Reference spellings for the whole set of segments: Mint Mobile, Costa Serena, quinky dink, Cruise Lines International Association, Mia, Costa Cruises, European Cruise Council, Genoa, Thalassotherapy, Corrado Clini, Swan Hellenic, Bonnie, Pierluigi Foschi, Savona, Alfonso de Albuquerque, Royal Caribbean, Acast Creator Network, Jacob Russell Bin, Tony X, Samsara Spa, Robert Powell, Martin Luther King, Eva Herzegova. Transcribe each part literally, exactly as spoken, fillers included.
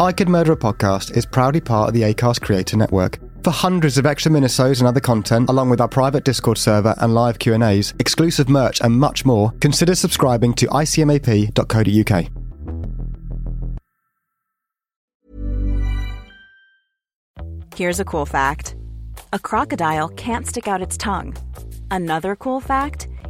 I Could Murder a Podcast is proudly part of the Acast Creator Network. For hundreds of extra minisodes and other content, along with our private Discord server and live Q and A's, exclusive merch and much more, consider subscribing to I C M A P dot co dot U K. Here's a cool fact. A crocodile can't stick out its tongue. Another cool fact,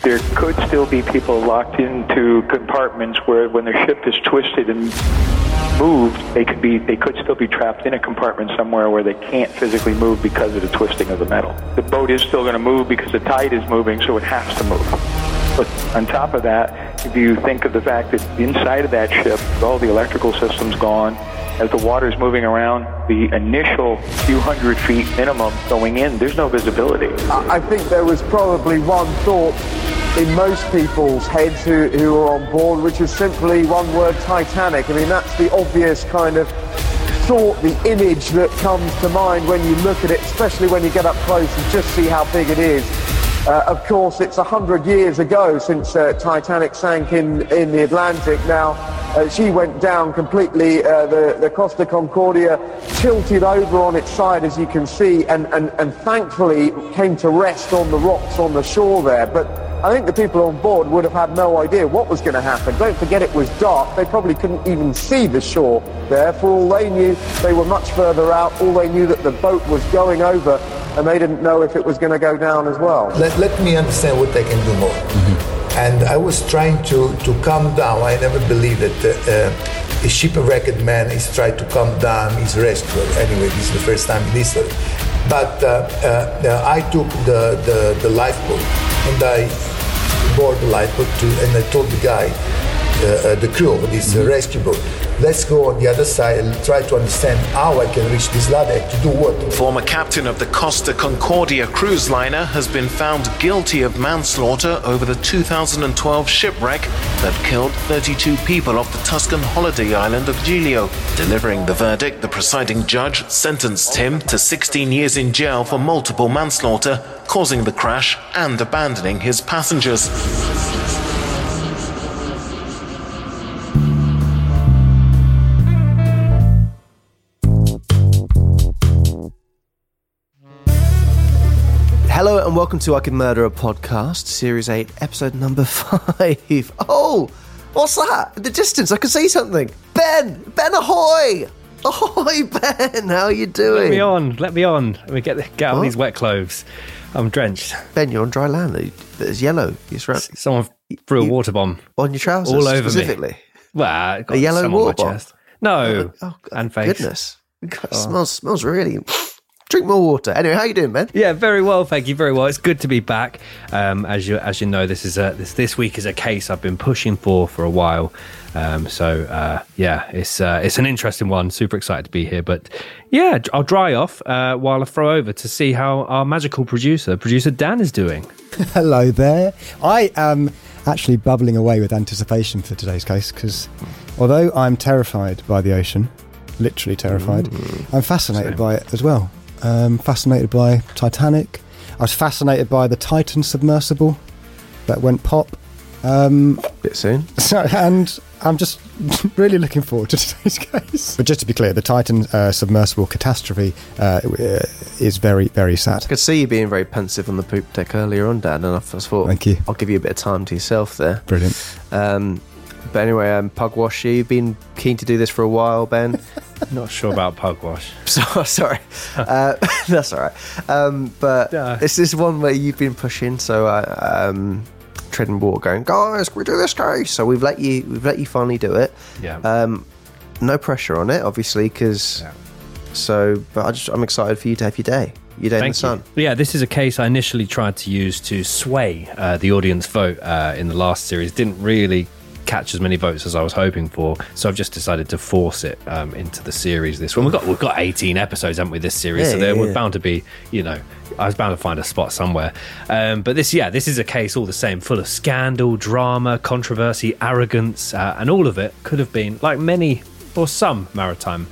There could still be people locked into compartments where when their ship is twisted and moved, they could be they could still be trapped in a compartment somewhere where they can't physically move because of the twisting of the metal. The boat is still going to move because the tide is moving, so it has to move. But on top of that, if you think of the fact that inside of that ship, all the electrical system's gone, as the water's moving around, the initial few hundred feet minimum going in, there's no visibility. I think there was probably one thought in most people's heads who, who are on board, which is simply one word, Titanic. I mean, that's the obvious kind of thought, the image that comes to mind when you look at it, especially when you get up close and just see how big it is. Uh, of course, it's one hundred years ago since uh, Titanic sank in, in the Atlantic. Now, uh, she went down completely. Uh, the, the Costa Concordia tilted over on its side, as you can see, and, and, and thankfully came to rest on the rocks on the shore there. But I think the people on board would have had no idea what was going to happen. Don't forget it was dark. They probably couldn't even see the shore there. For all they knew, they were much further out. All they knew that the boat was going over, and they didn't know if it was going to go down as well. Let, let me understand what they can do more. Mm-hmm. And I was trying to, to calm down. I never believed that uh, uh, a shipwrecked man is trying to calm down his rescuer. Anyway, this is the first time in history. But uh, uh, I took the, the, the lifeboat, and I board the lifeboat, to, and I told the guy, Uh, the crew of this uh, rescue boat, let's go on the other side and try to understand how I can reach this ladder to do what. Former captain of the Costa Concordia cruise liner has been found guilty of manslaughter over the two thousand twelve shipwreck that killed thirty-two people off the Tuscan holiday island of Giglio. Delivering the verdict, the presiding judge sentenced him to sixteen years in jail for multiple manslaughter, causing the crash and abandoning his passengers. Hello and welcome to I Could Murder a Podcast, Series eight, Episode number five. Oh, what's that? In the distance, I can see something. Ben! Ben, ahoy! Ahoy, Ben! How are you doing? Let me on, let me on. Let me get, get out what? of these wet clothes. I'm drenched. Ben, you're on dry land. There's yellow. Someone threw a water bomb. On your trousers, all over specifically? Me. Well, it got a yellow water bomb? No, oh, and face. Goodness. It oh. smells, smells really... Drink more water. Anyway, how are you doing, man? Yeah, very well, thank you. Very well. It's good to be back. Um, as you as you know, this is a, this this week is a case I've been pushing for for a while. Um, so uh, yeah, it's uh, it's an interesting one. Super excited to be here. But yeah, I'll dry off uh, while I throw over to see how our magical producer, producer Dan, is doing. Hello there. I am actually bubbling away with anticipation for today's case because although I'm terrified by the ocean, literally terrified, mm. I'm fascinated Same. by it as well. Um, fascinated by Titanic. I was fascinated by the Titan submersible that went pop. Um, Bit soon. So, and I'm just really looking forward to today's case. But just to be clear, the Titan uh, submersible catastrophe uh, is very, very sad. I could see you being very pensive on the poop deck earlier on, Dan, and I thought, Thank you. I'll give you a bit of time to yourself there. Brilliant. Um, But anyway, um, Pugwash, you've been keen to do this for a while, Ben. Not sure about Pugwash. so, sorry. Uh, that's all right. Um, but no. It's this one where you've been pushing, so uh, um, treading water, going, guys, can we do this case? So we've let you we've let you finally do it. Yeah. Um, no pressure on it, obviously, because... Yeah. So, but I just, I'm excited for you to have your day. Your day Thank in the sun. You. Yeah, this is a case I initially tried to use to sway uh, the audience vote uh, in the last series. Didn't really catch as many votes as I was hoping for, so I've just decided to force it um, into the series this one. We've got we've got eighteen episodes, haven't we, this series? Yeah, so there yeah, we're yeah. bound to be, you know, I was bound to find a spot somewhere. Um, but this, yeah, this is a case all the same, full of scandal, drama, controversy, arrogance, uh, and all of it could have been, like many or some maritime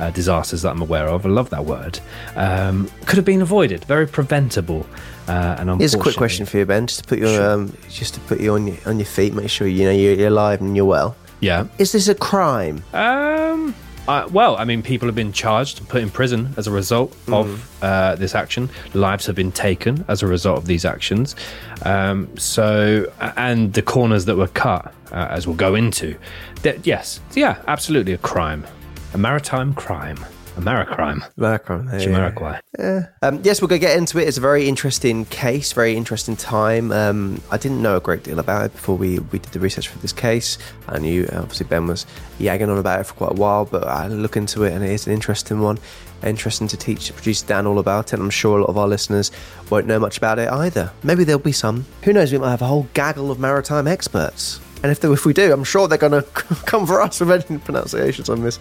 Uh, disasters that I'm aware of. I love that word. Um, could have been avoided, very preventable. Uh, and here's a quick question for you, Ben, just to put you sure. um, just to put you on your on your feet, make sure you know you're, you're alive and you're well. Yeah. Is this a crime? Um. Uh, well, I mean, people have been charged and put in prison as a result mm. of uh, this action. Lives have been taken as a result of these actions. Um, so, and the corners that were cut, uh, as we'll go into. That, yes, yeah, absolutely a crime. A maritime crime. A maricrime. Maricrime. Chimariquai. Yeah. Um, yes, we're going to get into it. It's a very interesting case, very interesting time. Um, I didn't know a great deal about it before we, we did the research for this case. I knew, obviously, Ben was yagging on about it for quite a while, but I look into it and it is an interesting one. Interesting to teach producer Dan all about it. I'm sure a lot of our listeners won't know much about it either. Maybe there'll be some. Who knows? We might have a whole gaggle of maritime experts. And if, they, if we do, I'm sure they're going to come for us with any pronunciations on mis,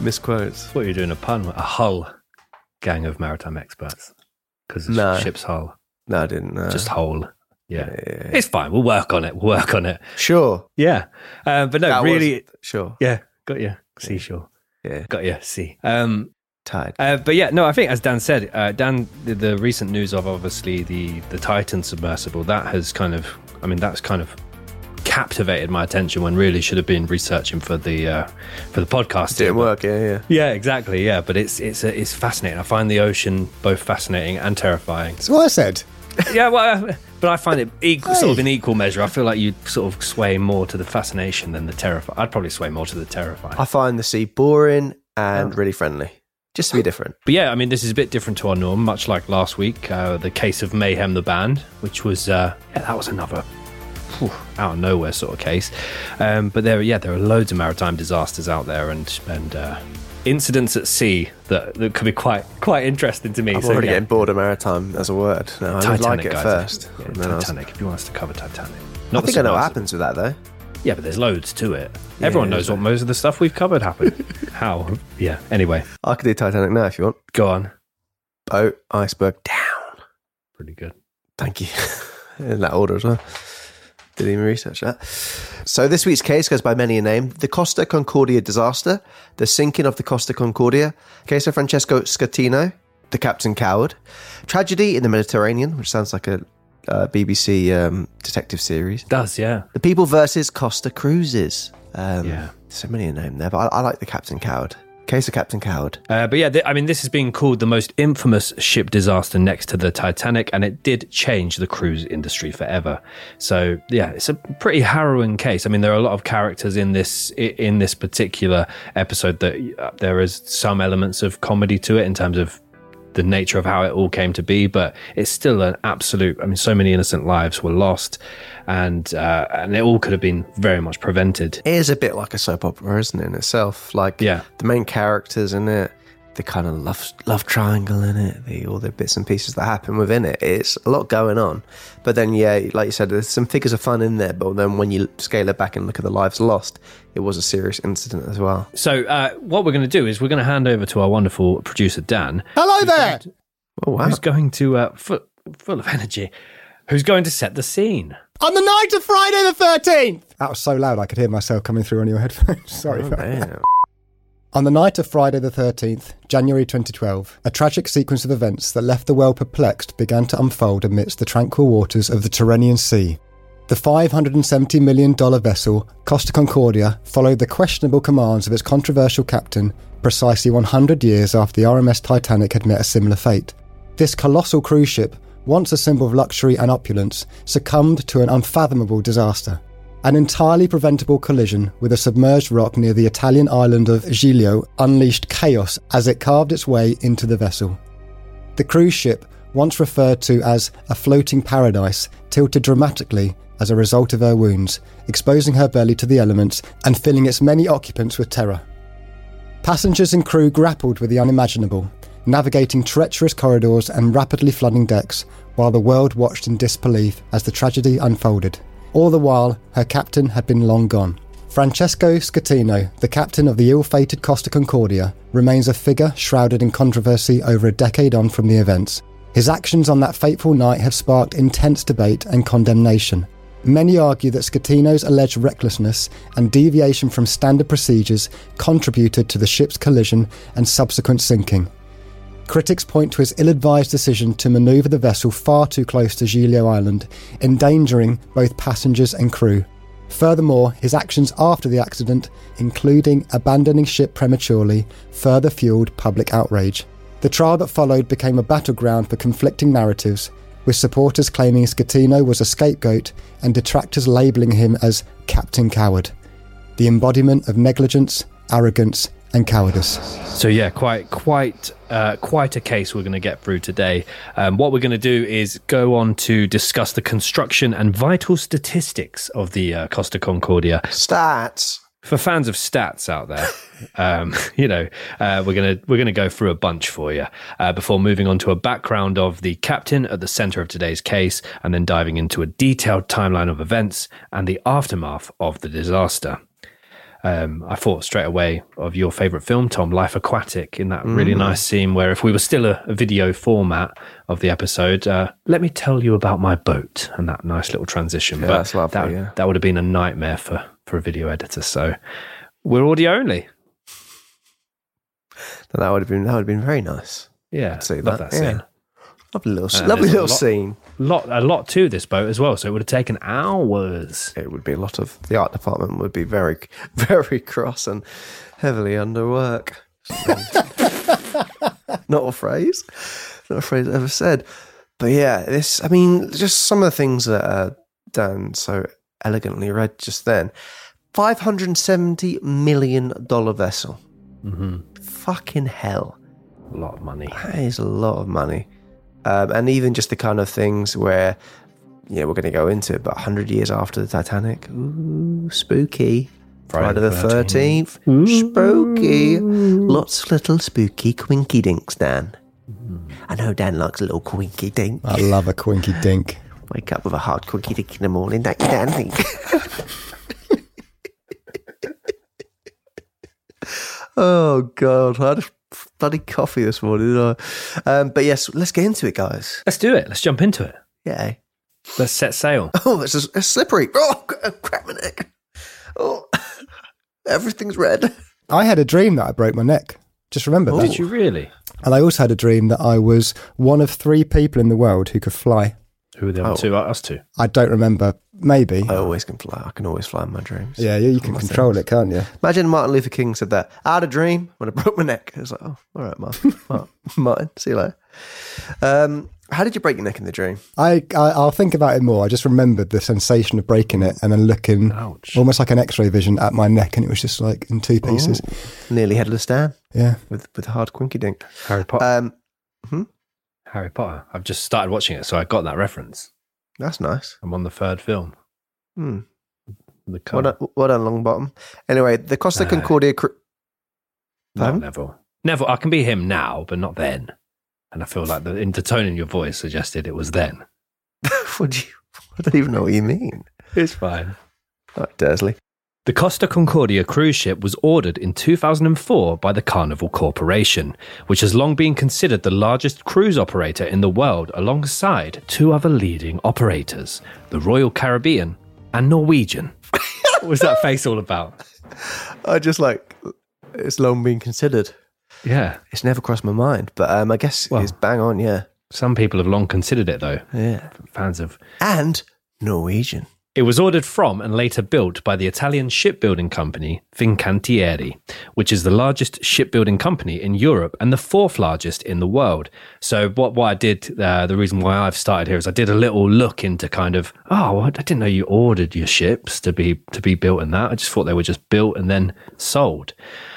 misquotes. What are you doing? A pun? A hull gang of maritime experts? Because it's no. ship's hull. No, I didn't. No. Just whole. Yeah. Yeah, yeah, yeah. It's fine. We'll work on it. We'll work on it. Sure. Yeah. Um, but no, that really. Sure. Yeah. Got you. Seashore. Yeah. Got you. Sea. Um, Tide. Uh, but yeah, no, I think as Dan said, uh, Dan, the, the recent news of obviously the, the Titan submersible, that has kind of, I mean, that's kind of captivated my attention when really should have been researching for the uh, for the podcast. Didn't work, yeah, yeah, yeah, exactly, yeah. But it's it's it's fascinating. I find the ocean both fascinating and terrifying. That's what I said. Yeah, well, but I find it equal, hey. sort of in equal measure. I feel like you sort of sway more to the fascination than the terrifying. I'd probably sway more to the terrifying. I find the sea boring and yeah. really friendly. Just to be different. But yeah, I mean, this is a bit different to our norm. Much like last week, uh, the case of Mayhem the Band, which was uh, yeah, that was another. Out of nowhere sort of case, um, but there, yeah, there are loads of maritime disasters out there and and uh, incidents at sea that, that could be quite quite interesting to me. I'm so, already yeah. getting bored of maritime as a word. No, Titanic, I like it guys, first. Yeah, Titanic. Was... If you want us to cover Titanic, Not I think I know what happens with that though. Yeah, but there's loads to it. Yeah, Everyone knows what most of the stuff we've covered happened. How? Yeah. Anyway, I could do Titanic now if you want. Go on. Boat, iceberg, down. Pretty good. Thank you. In that order as well. Didn't even research that. So this week's case goes by many a name. The Costa Concordia disaster, the sinking of the Costa Concordia, case of Francesco Schettino, the Captain Coward, tragedy in the Mediterranean, which sounds like a, a B B C um, detective series. It does, yeah. The People versus Costa Cruises. Um, yeah. So many a name there, but I, I like the Captain Coward. Case of Captain Coward. Uh, but yeah, th- I mean, this has been called the most infamous ship disaster next to the Titanic, and it did change the cruise industry forever. So yeah, it's a pretty harrowing case. I mean, there are a lot of characters in this in this particular episode that uh, there is some elements of comedy to it in terms of the nature of how it all came to be, but it's still an absolute, I mean, so many innocent lives were lost, and uh, and it all could have been very much prevented. It is a bit like a soap opera, isn't it, in itself? Like, yeah. the main characters in it, the kind of love love triangle in it, the all the bits and pieces that happen within it. It's a lot going on. But then, yeah, like you said, there's some figures of fun in there, but then when you scale it back and look at the lives lost, it was a serious incident as well. So uh, what we're going to do is we're going to hand over to our wonderful producer, Dan. Hello there! To, oh, wow. Who's going to, uh, full, full of energy, who's going to set the scene. On the night of Friday the thirteenth! That was so loud I could hear myself coming through on your headphones. Sorry oh, for that. On the night of Friday the thirteenth, January twenty twelve, a tragic sequence of events that left the world perplexed began to unfold amidst the tranquil waters of the Tyrrhenian Sea. The five hundred seventy million dollars vessel, Costa Concordia, followed the questionable commands of its controversial captain precisely one hundred years after the R M S Titanic had met a similar fate. This colossal cruise ship, once a symbol of luxury and opulence, succumbed to an unfathomable disaster. An entirely preventable collision with a submerged rock near the Italian island of Giglio unleashed chaos as it carved its way into the vessel. The cruise ship, once referred to as a floating paradise, tilted dramatically as a result of her wounds, exposing her belly to the elements and filling its many occupants with terror. Passengers and crew grappled with the unimaginable, navigating treacherous corridors and rapidly flooding decks, while the world watched in disbelief as the tragedy unfolded. All the while, her captain had been long gone. Francesco Schettino, the captain of the ill-fated Costa Concordia, remains a figure shrouded in controversy over a decade on from the events. His actions on that fateful night have sparked intense debate and condemnation. Many argue that Schettino's alleged recklessness and deviation from standard procedures contributed to the ship's collision and subsequent sinking. Critics point to his ill-advised decision to manoeuvre the vessel far too close to Giglio Island, endangering both passengers and crew. Furthermore, his actions after the accident, including abandoning ship prematurely, further fuelled public outrage. The trial that followed became a battleground for conflicting narratives, with supporters claiming Schettino was a scapegoat and detractors labelling him as Captain Coward, the embodiment of negligence, arrogance and cowardice. So yeah, quite quite uh, quite a case we're going to get through today. Um, what we're going to do is go on to discuss the construction and vital statistics of the uh, Costa Concordia. Stats. For fans of stats out there, um, you know, uh, we're gonna we're gonna go through a bunch for you uh, before moving on to a background of the captain at the centre of today's case, and then diving into a detailed timeline of events and the aftermath of the disaster. Um, I thought straight away of your favourite film, Tom, Life Aquatic, in that mm. really nice scene where, if we were still a, a video format of the episode, uh, let me tell you about my boat, and that nice little transition. Yeah, but that's lovely, that, yeah. that would have been a nightmare for, for a video editor. So we're audio only. That would have been that would have been very nice. Yeah, see love that, that yeah. scene. Lovely little, uh, lovely little a lot, scene. Lot, a lot to this boat as well, so it would have taken hours. It would be a lot of... The art department would be very, very cross and heavily under work. Not a phrase. Not a phrase ever said. But yeah, this... I mean, just some of the things that uh, Dan so elegantly read just then. five hundred seventy million dollars vessel. Mm-hmm. Fucking hell. A lot of money. That is a lot of money. Um, and even just the kind of things where, you know, we're going to go into it, but one hundred years after the Titanic, ooh, spooky. Friday, Friday the thirteenth, thirteenth spooky. Lots of little spooky quinky dinks, Dan. Mm. I know Dan likes a little quinky dink. I love a quinky dink. Wake up with a hard quinky dink in the morning, don't you, Dan? Oh, God, I just... bloody coffee this morning, didn't I? Um, but yes, let's get into it, guys. Let's do it. Let's jump into it. Yeah. Let's set sail. Oh, it's, a, it's slippery. Oh, crack my neck. Oh, everything's red. I had a dream that I broke my neck. Just remember that. Did you really? And I also had a dream that I was one of three people in the world who could fly. Who were the other oh. two? Us two? I don't remember. Maybe. I always can fly. I can always fly in my dreams. Yeah, yeah, you can control things. It, can't you? Imagine Martin Luther King said that. I had a dream when I broke my neck. It's like, oh, all right, Martin. Martin, see you later. Um, how did you break your neck in the dream? I, I, I'll think about it more. I just remembered the sensation of breaking it and then looking Ouch. almost like an X-ray vision at my neck, and it was just like in two pieces. Ooh. Nearly headless Dan. Yeah. With with hard quinky dink. Harry Potter. Um, hmm? Harry Potter. I've just started watching it, so I got that reference. That's nice. I'm on the third film. Hmm. The well done, well done, Longbottom. Anyway, the Costa no. Concordia... Cru- no, um? Neville. Neville, I can be him now, but not then. And I feel like the, the tone in your voice suggested it was then. What do you... I don't even know what you mean. It's fine. All right, Dursley. The Costa Concordia cruise ship was ordered in two thousand four by the Carnival Corporation, which has long been considered the largest cruise operator in the world, alongside two other leading operators, the Royal Caribbean and Norwegian. What was that face all about? I just like, it's long been considered. Yeah. It's never crossed my mind, but um, I guess well, it's bang on, yeah. Some people have long considered it, though. Yeah. Fans of... And Norwegian. It was ordered from and later built by the Italian shipbuilding company Fincantieri, which is the largest shipbuilding company in Europe and the fourth largest in the world. So what, what I did, uh, the reason why I've started here is I did a little look into kind of, oh, I didn't know you ordered your ships to be to be built in that. I just thought they were just built and then sold.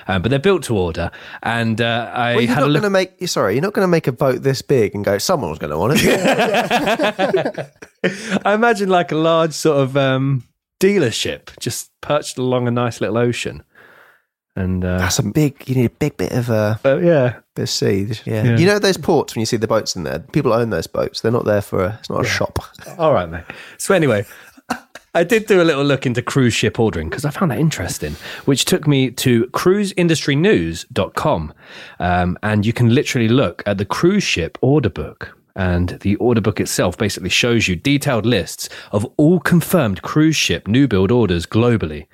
Um, but they're built to order. And uh, I well, you're had not a look- gonna make, you're sorry, you're not going to make a boat this big and go, someone's going to want it. Yeah, yeah. I imagine like a large sort of um, dealership just perched along a nice little ocean, and uh, that's a big. You need a big bit of a uh, yeah, bit of sea. Yeah. yeah, you know those ports when you see the boats in there. People own those boats. They're not there for a. It's not a yeah. shop. All right, mate. So anyway. I did do a little look into cruise ship ordering because I found that interesting, which took me to cruise industry news dot com. Um, and you can literally look at the cruise ship order book. And the order book itself basically shows you detailed lists of all confirmed cruise ship new build orders globally.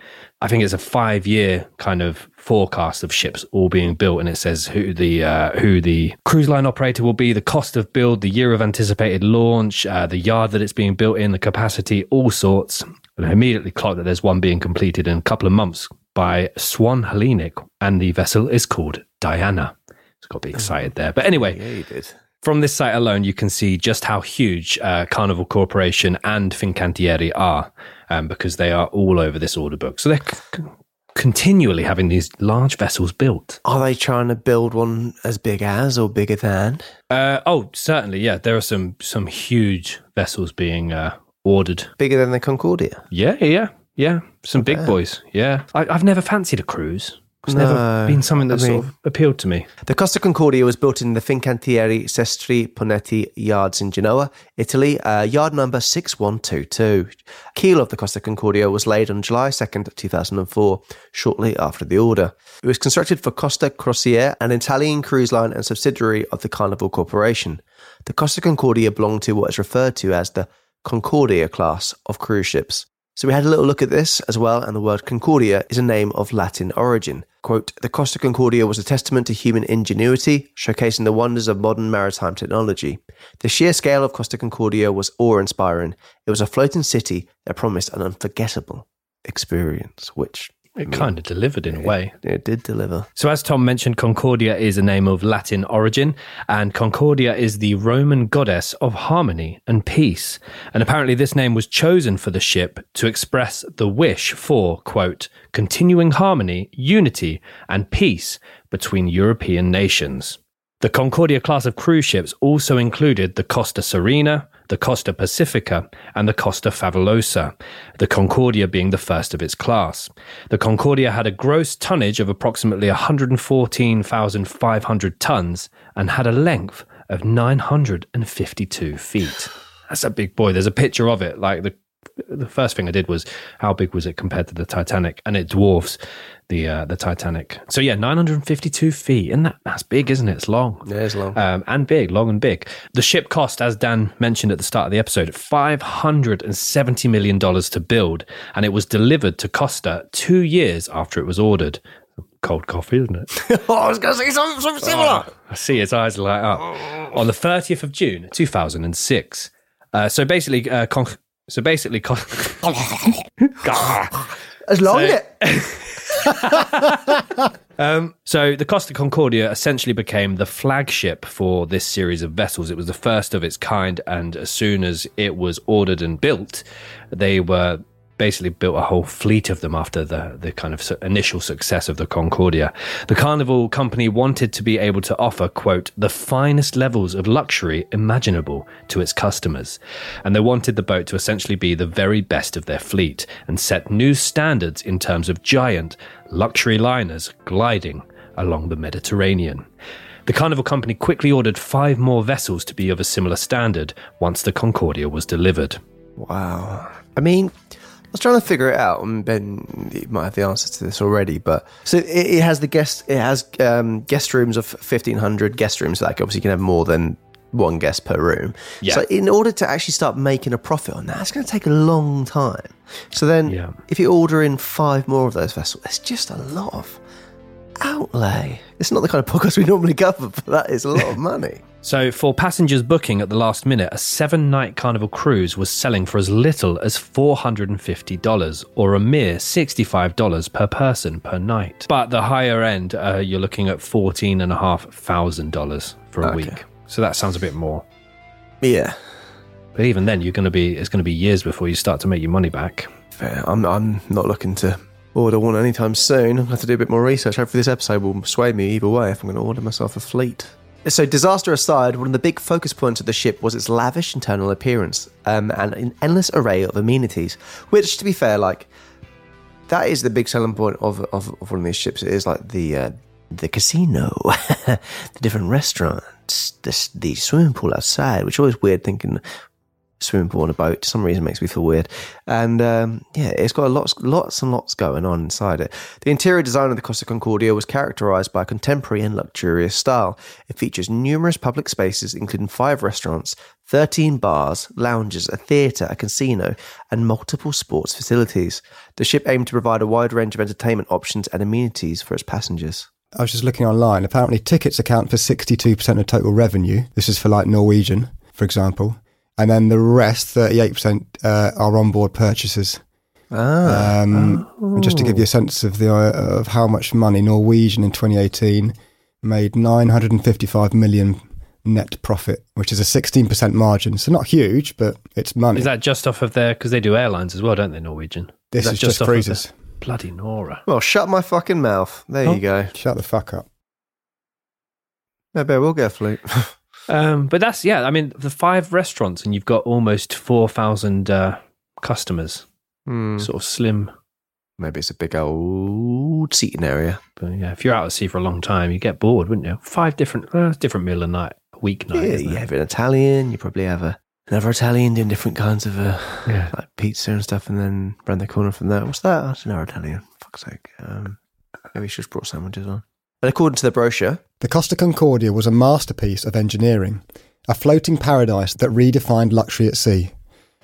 I think it's a five-year kind of forecast of ships all being built, and it says who the uh, who the cruise line operator will be, the cost of build, the year of anticipated launch, uh, the yard that it's being built in, the capacity, all sorts. And I immediately clocked that there's one being completed in a couple of months by Swan Hellenic, and the vessel is called Diana. It's got to be excited there. But anyway... Yeah, you did. From this site alone, you can see just how huge uh, Carnival Corporation and Fincantieri are, um, because they are all over this order book. So they're c- continually having these large vessels built. Are they trying to build one as big as or bigger than? Uh, oh, certainly, yeah. There are some some huge vessels being uh, ordered. Bigger than the Concordia? Yeah, yeah, yeah. Some okay. big boys, yeah. I, I've never fancied a cruise. It's no, never been something that I mean, sort of appealed to me. The Costa Concordia was built in the Fincantieri Sestri Ponente yards in Genoa, Italy, uh, yard number six one two two. Keel of the Costa Concordia was laid on July second, two thousand four, shortly after the order. It was constructed for Costa Crociere, an Italian cruise line and subsidiary of the Carnival Corporation. The Costa Concordia belonged to what is referred to as the Concordia class of cruise ships. So we had a little look at this as well, and the word Concordia is a name of Latin origin. Quote, the Costa Concordia was a testament to human ingenuity, showcasing the wonders of modern maritime technology. The sheer scale of Costa Concordia was awe-inspiring. It was a floating city that promised an unforgettable experience, which... It kind of delivered in a way. It, it did deliver. So as Tom mentioned, Concordia is a name of Latin origin, and Concordia is the Roman goddess of harmony and peace. And apparently this name was chosen for the ship to express the wish for, quote, continuing harmony, unity, and peace between European nations. The Concordia class of cruise ships also included the Costa Serena, the Costa Pacifica, and the Costa Favolosa, the Concordia being the first of its class. The Concordia had a gross tonnage of approximately one hundred fourteen thousand five hundred tons and had a length of nine hundred fifty-two feet. That's a big boy. There's a picture of it. Like the the first thing I did was, how big was it compared to the Titanic? And it dwarfs the uh, the Titanic. So yeah, nine hundred fifty-two feet, and that, that's big, isn't it? It's long. Yeah, it's long. Um, and big, long and big. The ship cost, as Dan mentioned at the start of the episode, five hundred seventy million dollars to build, and it was delivered to Costa two years after it was ordered. Cold coffee, isn't it? Oh, I was going to say something, something similar. Oh, I see his eyes light up. Oh. On the thirtieth of June, two thousand six. Uh, so basically, uh, Con- So basically, con- as long so, it. um, so the Costa Concordia essentially became the flagship for this series of vessels. It was the first of its kind, and as soon as it was ordered and built, they were basically built a whole fleet of them after the the kind of initial success of the Concordia. The Carnival Company wanted to be able to offer, quote, the finest levels of luxury imaginable to its customers. And they wanted the boat to essentially be the very best of their fleet and set new standards in terms of giant luxury liners gliding along the Mediterranean. The Carnival Company quickly ordered five more vessels to be of a similar standard once the Concordia was delivered. Wow. I mean... I was trying to figure it out, and Ben, you might have the answer to this already. But so it, it has the guest, it has um, guest rooms of fifteen hundred guest rooms. Like obviously, you can have more than one guest per room. Yeah. So in order to actually start making a profit on that, it's going to take a long time. So then, yeah. if you order in five more of those vessels, it's just a lot of outlay. It's not the kind of podcast we normally cover, but that is a lot of money. So for passengers booking at the last minute, a seven-night Carnival cruise was selling for as little as four hundred fifty dollars, or a mere sixty-five dollars per person per night. But the higher end, uh, you're looking at fourteen thousand five hundred dollars for a okay. week. So that sounds a bit more. Yeah. But even then, you're going to be it's going to be years before you start to make your money back. Fair. I'm I'm not looking to order one anytime soon. I'll have to do a bit more research. Hopefully this episode will sway me either way if I'm going to order myself a fleet. So disaster aside, one of the big focus points of the ship was its lavish internal appearance um, and an endless array of amenities, which, to be fair, like that is the big selling point of, of, of one of these ships. It is like the uh, the casino, the different restaurants, the, the swimming pool outside, which is always weird thinking... swimming pool on a boat, for some reason makes me feel weird. And um, yeah, it's got a lot, lots and lots going on inside it. The interior design of the Costa Concordia was characterised by a contemporary and luxurious style. It features numerous public spaces, including five restaurants, thirteen bars, lounges, a theatre, a casino, and multiple sports facilities. The ship aimed to provide a wide range of entertainment options and amenities for its passengers. I was just looking online. Apparently tickets account for sixty-two percent of total revenue. This is for like Norwegian, for example. And then the rest, thirty-eight percent, uh, are onboard purchases. Ah. Um, oh. Just to give you a sense of the uh, of how much money, Norwegian in twenty eighteen made nine hundred fifty-five million net profit, which is a sixteen percent margin. So not huge, but it's money. Is that just off of their, because they do airlines as well, don't they, Norwegian? This is, is just, just cruises. Bloody Nora. Well, shut my fucking mouth. There oh, you go. Shut the fuck up. No, bear, we'll get a fleet. Um, but that's, yeah, I mean, the five restaurants and you've got almost four thousand uh, customers. Mm. Sort of slim. Maybe it's a big old seating area. But yeah, if you're out at sea for a long time, you get bored, wouldn't you? Five different, uh, different meal a night, a week night. Yeah, you have an Italian, you probably have a, another Italian doing different kinds of uh, yeah. like pizza and stuff. And then round the corner from that, what's that? I don't know, Italian. Fuck's sake. Um, maybe she's brought sandwiches on. And according to the brochure, the Costa Concordia was a masterpiece of engineering, a floating paradise that redefined luxury at sea.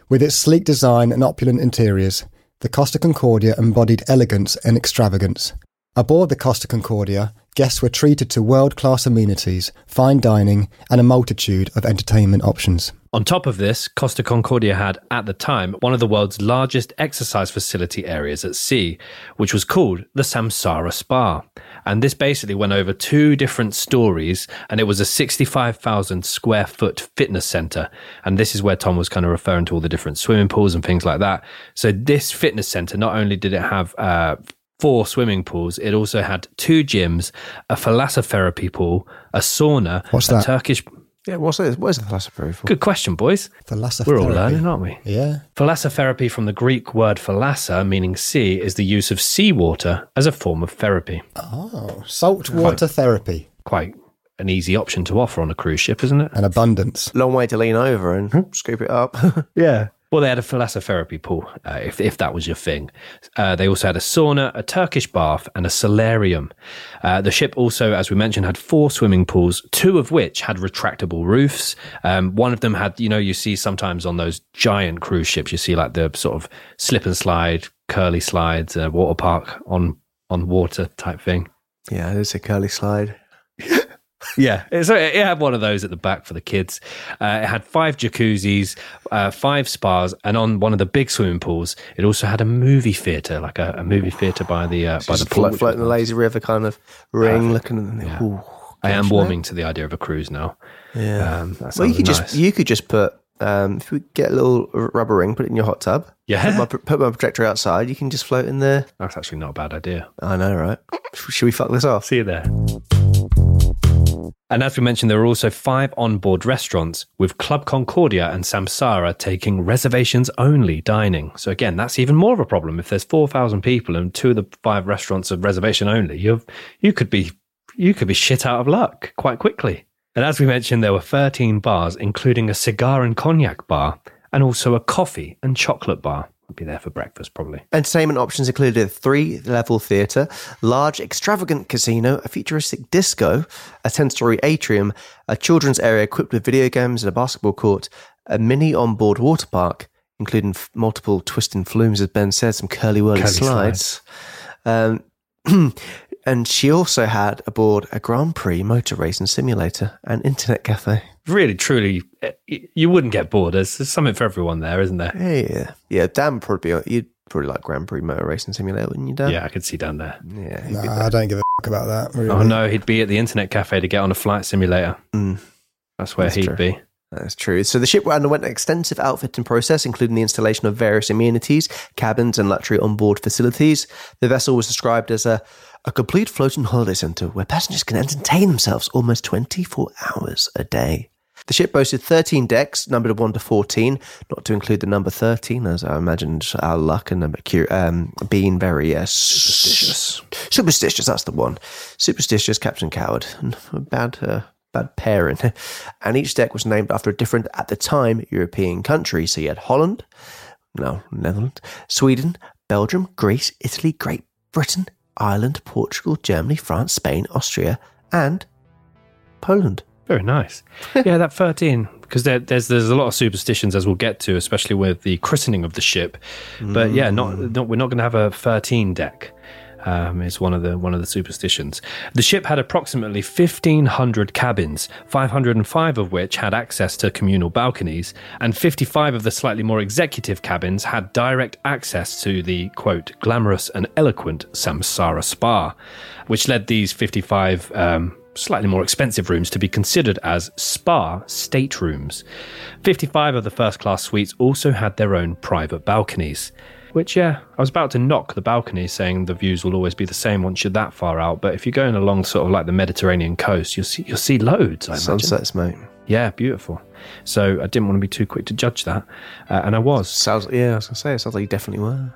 With its sleek design and opulent interiors, the Costa Concordia embodied elegance and extravagance. Aboard the Costa Concordia, guests were treated to world-class amenities, fine dining, and a multitude of entertainment options. On top of this, Costa Concordia had, at the time, one of the world's largest exercise facility areas at sea, which was called the Samsara Spa. And this basically went over two different stories, and it was a sixty-five thousand square foot fitness centre. And this is where Tom was kind of referring to all the different swimming pools and things like that. So this fitness centre, not only did it have... Uh, four swimming pools. It also had two gyms, a thalassotherapy pool, a sauna, what's that? A Turkish... Yeah, what's it? What is a thalassotherapy pool? Good question, boys. Thalassotherapy. We're all learning, aren't we? Yeah. Thalassotherapy, from the Greek word thalassa, meaning sea, is the use of seawater as a form of therapy. Oh, saltwater therapy. Quite an easy option to offer on a cruise ship, isn't it? An abundance. Long way to lean over and mm-hmm. scoop it up. Yeah. Well, they had a thalassotherapy pool, uh, if if that was your thing. Uh, they also had a sauna, a Turkish bath, and a solarium. Uh, the ship also, as we mentioned, had four swimming pools, two of which had retractable roofs. Um, one of them had, you know, you see sometimes on those giant cruise ships, you see like the sort of slip and slide, curly slides, uh, water park on, on water type thing. Yeah, there's a curly slide. Yeah, so it had one of those at the back for the kids. Uh, it had five jacuzzis, uh, five spas, and on one of the big swimming pools, it also had a movie theatre, like a, a movie theatre by the uh, by the pool, floating like the lazy river kind of ring, uh, looking. At the, yeah. Ooh, I am warming know? to the idea of a cruise now. Yeah, um, well, you could nice. just you could just put um, if we get a little rubber ring, put it in your hot tub. Yeah, put my, put my projector outside. You can just float in there. That's actually not a bad idea. I know, right? Should we fuck this off? See you there. And as we mentioned, there were also five onboard restaurants, with Club Concordia and Samsara taking reservations only dining. So again, that's even more of a problem. If there's four thousand people and two of the five restaurants are reservation only, you you could be you could be shit out of luck quite quickly. And as we mentioned, there were thirteen bars, including a cigar and cognac bar, and also a coffee and chocolate bar. Be there for breakfast, probably. Entertainment options included a three-level theatre, large extravagant casino, a futuristic disco, a ten-storey atrium, a children's area equipped with video games and a basketball court, a mini onboard water park, including f- multiple twisting flumes, as Ben said, some curly-whirly curly slides. slides. Um, and she also had aboard a Grand Prix motor racing simulator and internet cafe. Really, truly, you wouldn't get bored. There's, there's something for everyone there, isn't there? Yeah, yeah. Yeah, Dan probably, you'd probably like Grand Prix motor racing simulator, wouldn't you, Dan? Yeah, I could see Dan there. Yeah, nah, there. I don't give a fuck about that. Really. Oh, no, he'd be at the internet cafe to get on a flight simulator. Mm. That's where That's he'd true. be. That's true. So the ship underwent an extensive outfitting process, including the installation of various amenities, cabins, and luxury onboard facilities. The vessel was described as a, a complete floating holiday centre where passengers can entertain themselves almost twenty-four hours a day. The ship boasted thirteen decks, numbered one to fourteen, not to include the number thirteen, as I imagine our luck and um, being very uh, superstitious. Superstitious, that's the one. Superstitious, Captain Coward. Bad... Uh, Bad pairing. And each deck was named after a different, at the time, European country. So you had Holland, no, Netherlands, Sweden, Belgium, Greece, Italy, Great Britain, Ireland, Portugal, Germany, France, Spain, Austria, and Poland. Very nice. Yeah, that thirteen, because there, there's there's a lot of superstitions, as we'll get to, especially with the christening of the ship. But yeah, not, not we're not going to have a thirteen deck. Um, it's one of the one of the superstitions. The ship had approximately fifteen hundred cabins, five hundred five of which had access to communal balconies, and fifty-five of the slightly more executive cabins had direct access to the, quote, glamorous and eloquent Samsara Spa, which led these fifty-five um, slightly more expensive rooms to be considered as spa staterooms. fifty-five of the first-class suites also had their own private balconies. Which, yeah, I was about to knock the balcony, saying the views will always be the same once you're that far out. But if you're going along sort of like the Mediterranean coast, you'll see, you'll see loads, I imagine. Sunsets, mate. Yeah, beautiful. So I didn't want to be too quick to judge that. Uh, and I was. Sounds, yeah, I was going to say, it sounds like you definitely were.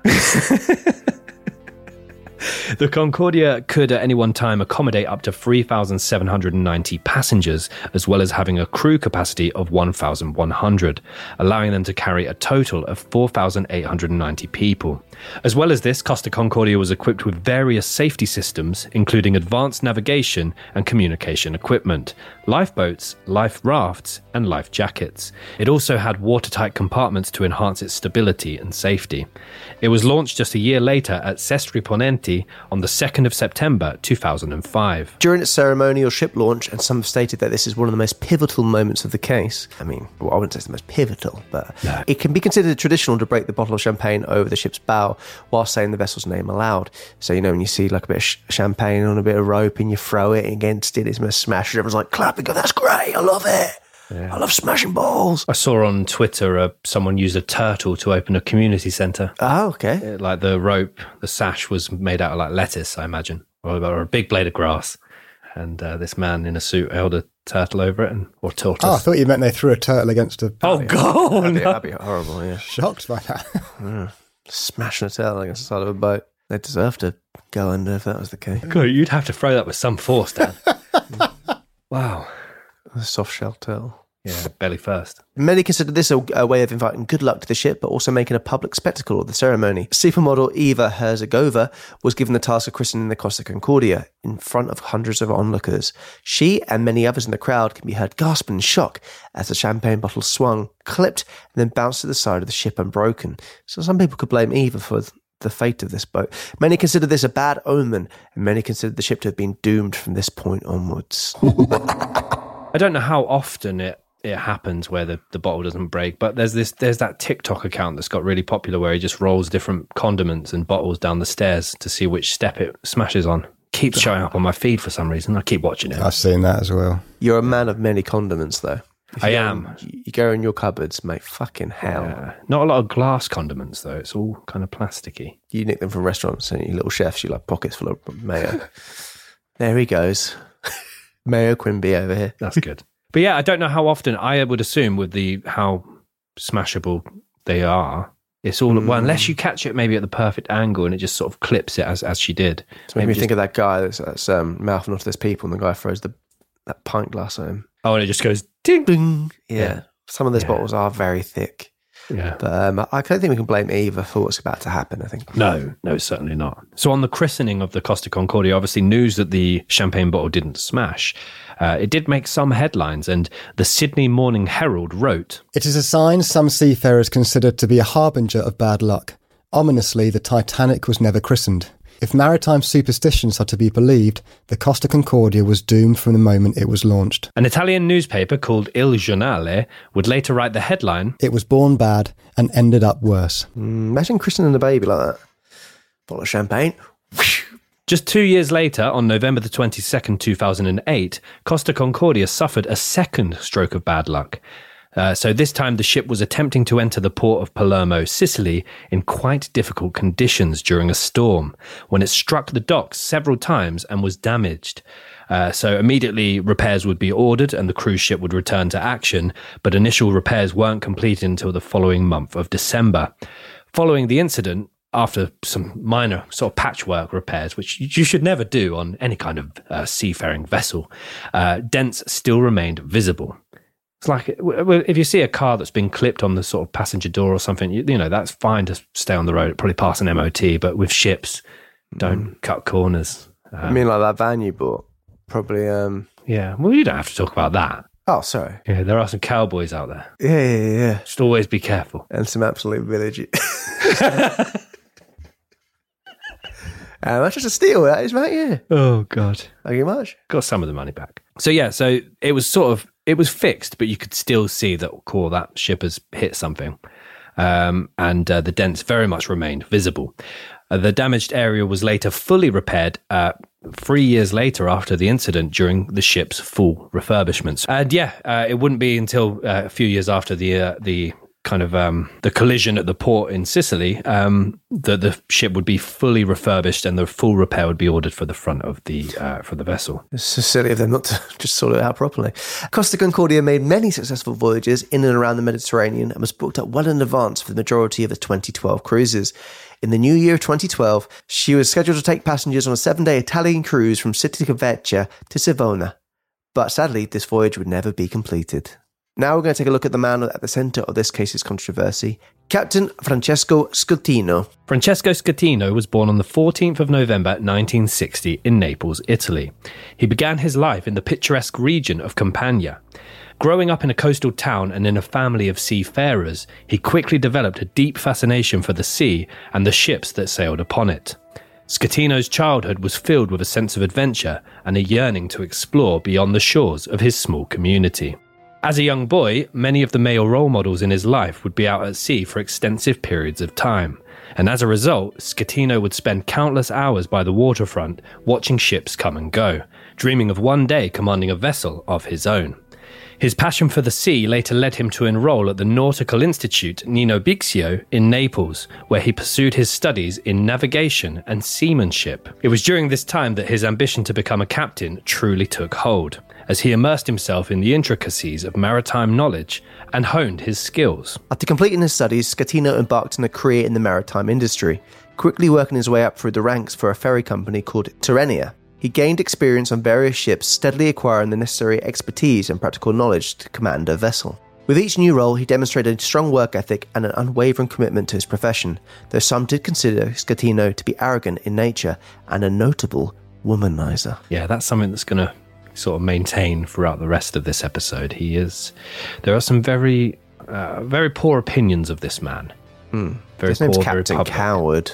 The Concordia could at any one time accommodate up to three thousand seven hundred ninety passengers, as well as having a crew capacity of one thousand one hundred, allowing them to carry a total of four thousand eight hundred ninety people. As well as this, Costa Concordia was equipped with various safety systems, including advanced navigation and communication equipment, lifeboats, life rafts, and life jackets. It also had watertight compartments to enhance its stability and safety. It was launched just a year later at Sestri Ponente on the second of September two thousand five. During its ceremonial ship launch, and some have stated that this is one of the most pivotal moments of the case. I mean, well, I wouldn't say it's the most pivotal, but no. It can be considered traditional to break the bottle of champagne over the ship's bow while saying the vessel's name aloud. So, you know, when you see like a bit of sh- champagne on a bit of rope and you throw it against it, it's going to smash it. Everyone's like clapping, go, that's great, I love it. Yeah. I love smashing balls. I saw on Twitter uh, someone used a turtle to open a community centre. Oh, okay. It, like the rope, the sash was made out of like lettuce, I imagine, or, or a big blade of grass. And uh, this man in a suit held a turtle over it, and, or tortoise. Oh, I thought you meant they threw a turtle against a... Oh, yeah. God! That'd be, no. that'd be horrible, yeah. Shocked by that. Yeah. Smashing a turtle against the side of a boat. They deserve to go under if that was the case. God, you'd have to throw that with some force, Dan. Wow. A soft-shell turtle. Yeah, belly first. Many consider this a, a way of inviting good luck to the ship, but also making a public spectacle of the ceremony. Supermodel Eva Herzegova was given the task of christening the Costa Concordia in front of hundreds of onlookers. She and many others in the crowd can be heard gasping in shock as the champagne bottle swung, clipped, and then bounced to the side of the ship unbroken. So some people could blame Eva for the fate of this boat. Many consider this a bad omen, and many consider the ship to have been doomed from this point onwards. I don't know how often it, it happens where the, the bottle doesn't break, but there's this there's that TikTok account that's got really popular where he just rolls different condiments and bottles down the stairs to see which step it smashes on. Keeps showing up on my feed for some reason. I keep watching it. I've seen that as well. You're a man of many condiments, though. If I you am. Go in, you go in your cupboards, mate. Fucking hell. Yeah. Not a lot of glass condiments, though. It's all kind of plasticky. You nick them from restaurants and you little chefs, you like pockets full of mayo. There he goes. Mayo Quimby over here. That's good. But yeah, I don't know how often. I would assume with the how smashable they are, it's all mm. well, unless you catch it maybe at the perfect angle and it just sort of clips it as as she did. It's made maybe me just, think of that guy that's, that's um, mouthing off to this people, and the guy throws the that pint glass at him. Oh, and it just goes ding ding. Yeah, yeah. Some of those yeah. bottles are very thick. Yeah, but um, I don't think we can blame Eva for what's about to happen, I think. No, no, certainly not. So on the christening of the Costa Concordia, obviously news that the champagne bottle didn't smash. Uh, it did make some headlines, and the Sydney Morning Herald wrote, "It is a sign some seafarers considered to be a harbinger of bad luck. Ominously, the Titanic was never christened." If maritime superstitions are to be believed, the Costa Concordia was doomed from the moment it was launched. An Italian newspaper called Il Giornale would later write the headline, "It was born bad and ended up worse." Mm, imagine christening a baby like that. Bottle of champagne. Just two years later, on November the twenty-second, two thousand eight, Costa Concordia suffered a second stroke of bad luck. Uh, so this time the ship was attempting to enter the port of Palermo, Sicily, in quite difficult conditions during a storm, when it struck the docks several times and was damaged. Uh, so immediately repairs would be ordered and the cruise ship would return to action, but initial repairs weren't completed until the following month of December. Following the incident, after some minor sort of patchwork repairs, which you should never do on any kind of uh, seafaring vessel, uh, dents still remained visible. It's like if you see a car that's been clipped on the sort of passenger door or something, you, you know, that's fine to stay on the road. It'll probably pass an M O T, but with ships, don't mm. cut corners. Um, I mean, like that van you bought, probably. Um... Yeah, well, you don't have to talk about that. Oh, sorry. Yeah, there are some cowboys out there. Yeah, yeah, yeah. Just always be careful. And some absolute villagey. How much is a steal that is, mate? Yeah. Oh, God. Thank you much. Got some of the money back. So, yeah, so it was sort of, it was fixed, but you could still see that, cool, that ship has hit something. Um, and uh, the dents very much remained visible. Uh, the damaged area was later fully repaired uh, three years later after the incident during the ship's full refurbishments. And, yeah, uh, it wouldn't be until uh, a few years after the uh, the... kind of um, the collision at the port in Sicily, um, that the ship would be fully refurbished and the full repair would be ordered for the front of the uh, for the vessel. It's so silly of them not to just sort it out properly. Costa Concordia made many successful voyages in and around the Mediterranean and was booked up well in advance for the majority of the twenty twelve cruises. In the new year of twenty twelve, she was scheduled to take passengers on a seven-day Italian cruise from Civitavecchia to Savona. But sadly, this voyage would never be completed. Now we're going to take a look at the man at the centre of this case's controversy, Captain Francesco Schettino. Francesco Schettino was born on the fourteenth of November nineteen sixty in Naples, Italy. He began his life in the picturesque region of Campania. Growing up in a coastal town and in a family of seafarers, he quickly developed a deep fascination for the sea and the ships that sailed upon it. Schettino's childhood was filled with a sense of adventure and a yearning to explore beyond the shores of his small community. As a young boy, many of the male role models in his life would be out at sea for extensive periods of time, and as a result, Schettino would spend countless hours by the waterfront watching ships come and go, dreaming of one day commanding a vessel of his own. His passion for the sea later led him to enroll at the Nautical Institute Nino Bixio in Naples, where he pursued his studies in navigation and seamanship. It was during this time that his ambition to become a captain truly took hold, as he immersed himself in the intricacies of maritime knowledge and honed his skills. After completing his studies, Schettino embarked on a career in the maritime industry, quickly working his way up through the ranks for a ferry company called Tyrrhenian. He gained experience on various ships, steadily acquiring the necessary expertise and practical knowledge to command a vessel. With each new role, he demonstrated a strong work ethic and an unwavering commitment to his profession, though some did consider Schettino to be arrogant in nature and a notable womanizer. Yeah, that's something that's going to sort of maintain throughout the rest of this episode. He is. There are some very, uh, very poor opinions of this man. Mm. Very his poor, name's Captain Coward.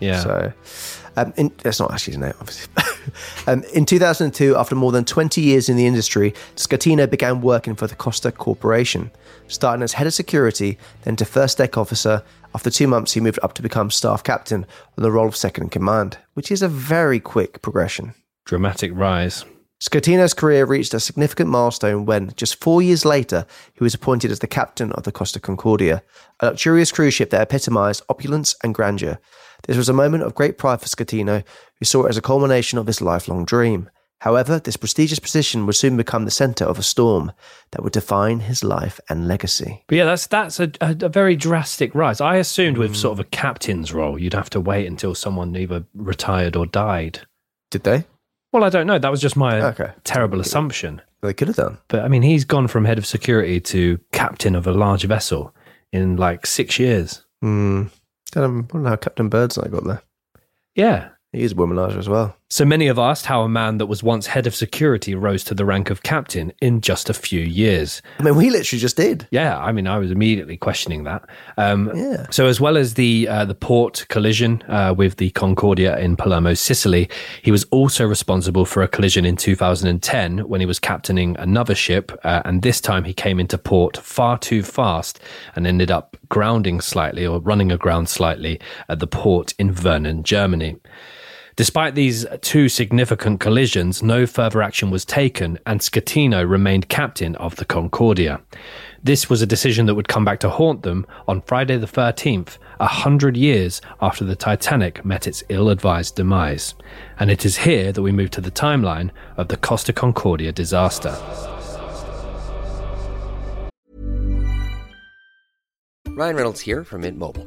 Yeah. So, um, in, that's not actually his name, obviously. um, in two thousand two, after more than twenty years in the industry, Schettino began working for the Costa Corporation, starting as head of security, then to first deck officer. After two months, he moved up to become staff captain on the role of second in command, which is a very quick progression. Dramatic rise. Schettino's career reached a significant milestone when, just four years later, he was appointed as the captain of the Costa Concordia, a luxurious cruise ship that epitomised opulence and grandeur. This was a moment of great pride for Schettino, who saw it as a culmination of his lifelong dream. However, this prestigious position would soon become the centre of a storm that would define his life and legacy. But yeah, that's that's a, a, a very drastic rise. I assumed with sort of a captain's role, you'd have to wait until someone either retired or died. Did they? Well, I don't know. That was just my okay. terrible assumption. They could have done. But, I mean, he's gone from head of security to captain of a large vessel in, like, six years. Mm. I don't know how Captain Birdseye got there. Yeah. He is a womanizer as well. So many have asked how a man that was once head of security rose to the rank of captain in just a few years. I mean, we literally just did. Yeah, I mean, I was immediately questioning that. Um, yeah. So as well as the uh, the port collision uh, with the Concordia in Palermo, Sicily, he was also responsible for a collision in two thousand ten when he was captaining another ship, uh, and this time he came into port far too fast and ended up grounding slightly or running aground slightly at the port in Vernon, Germany. Despite these two significant collisions, no further action was taken, and Schettino remained captain of the Concordia. This was a decision that would come back to haunt them on Friday the thirteenth, a hundred years after the Titanic met its ill-advised demise. And it is here that we move to the timeline of the Costa Concordia disaster. Ryan Reynolds here from Mint Mobile.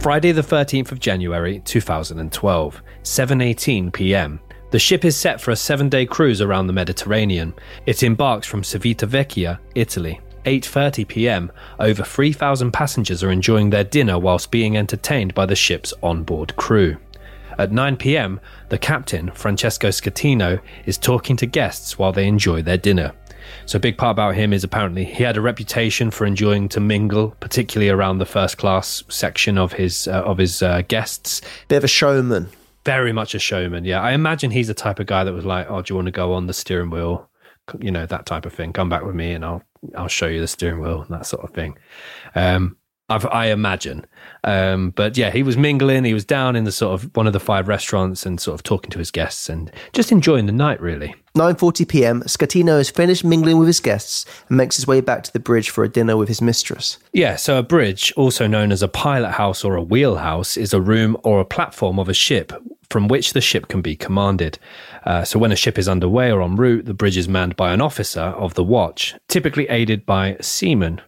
Friday the thirteenth of January two thousand twelve, seven eighteen p.m. The ship is set for a seven-day cruise around the Mediterranean. It embarks from Civitavecchia, Italy. eight thirty p.m. Over three thousand passengers are enjoying their dinner whilst being entertained by the ship's onboard crew. At nine p.m, the captain, Francesco Schettino, is talking to guests while they enjoy their dinner. So a big part about him is apparently he had a reputation for enjoying to mingle, particularly around the first class section of his uh, of his uh, guests. Bit of a showman. Very much a showman, yeah. I imagine he's the type of guy that was like, oh, do you want to go on the steering wheel? You know, that type of thing. Come back with me and I'll I'll show you the steering wheel and that sort of thing. Um I've, I imagine. Um, but yeah, he was mingling. He was down in the sort of one of the five restaurants and sort of talking to his guests and just enjoying the night, really. nine forty p.m, Schettino has finished mingling with his guests and makes his way back to the bridge for a dinner with his mistress. Yeah, so a bridge, also known as a pilot house or a wheel house, is a room or a platform of a ship from which the ship can be commanded. Uh, so when a ship is underway or en route, the bridge is manned by an officer of the watch, typically aided by seamen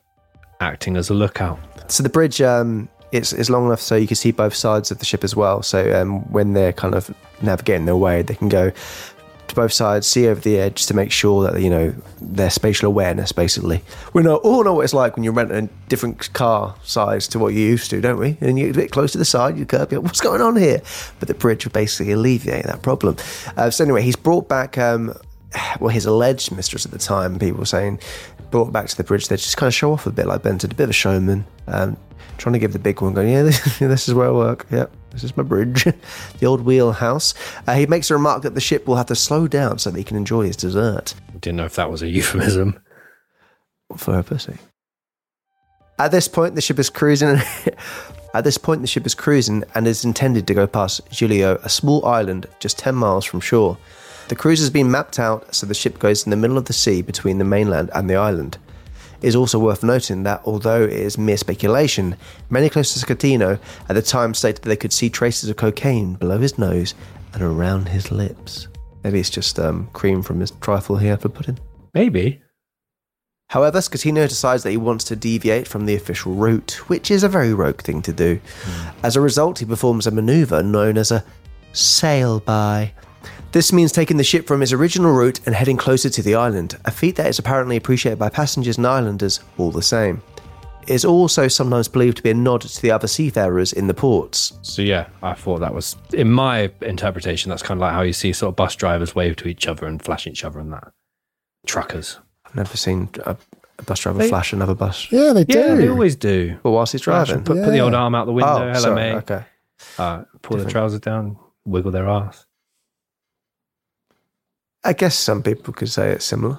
acting as a lookout. So the bridge, um, it's, it's long enough so you can see both sides of the ship as well. So um, when they're kind of navigating their way, they can go to both sides, see over the edge to make sure that, you know, their spatial awareness, basically. We know, all know what it's like when you rent a different car size to what you used to, don't we? And you get a bit close to the side, you curb, you're like, what's going on here? But the bridge would basically alleviate that problem. Uh, so anyway, he's brought back... Um, well, his alleged mistress at the time, people were saying, brought back to the bridge. They just kind of show off a bit, like Ben did, a bit of a showman, um, trying to give the big one, going, yeah, this, this is where I work. Yep, this is my bridge, the old wheelhouse. Uh, he makes a remark that the ship will have to slow down so that he can enjoy his dessert. I didn't know if that was a euphemism. For her pussy. At this point, the ship is cruising. At this point, the ship is cruising and is intended to go past Giglio, a small island just ten miles from shore. The cruise has been mapped out, so the ship goes in the middle of the sea between the mainland and the island. It is also worth noting that, although it is mere speculation, many close to Schettino at the time stated that they could see traces of cocaine below his nose and around his lips. Maybe it's just um, cream from his trifle he had for pudding. Maybe. However, Schettino decides that he wants to deviate from the official route, which is a very rogue thing to do. Mm. As a result, he performs a manoeuvre known as a sail-by. This means taking the ship from its original route and heading closer to the island, a feat that is apparently appreciated by passengers and islanders all the same. It is also sometimes believed to be a nod to the other seafarers in the ports. So yeah, I thought that was, in my interpretation, that's kind of like how you see sort of bus drivers wave to each other and flash each other and that. Truckers. I've never seen a, a bus driver they, flash another bus. Yeah, they do. Yeah, they always do. But whilst he's driving. Put, yeah. put the old arm out the window, oh, hello sorry, mate. Okay. Uh, pull Different. Their trousers down, wiggle their arse. I guess some people could say it's similar.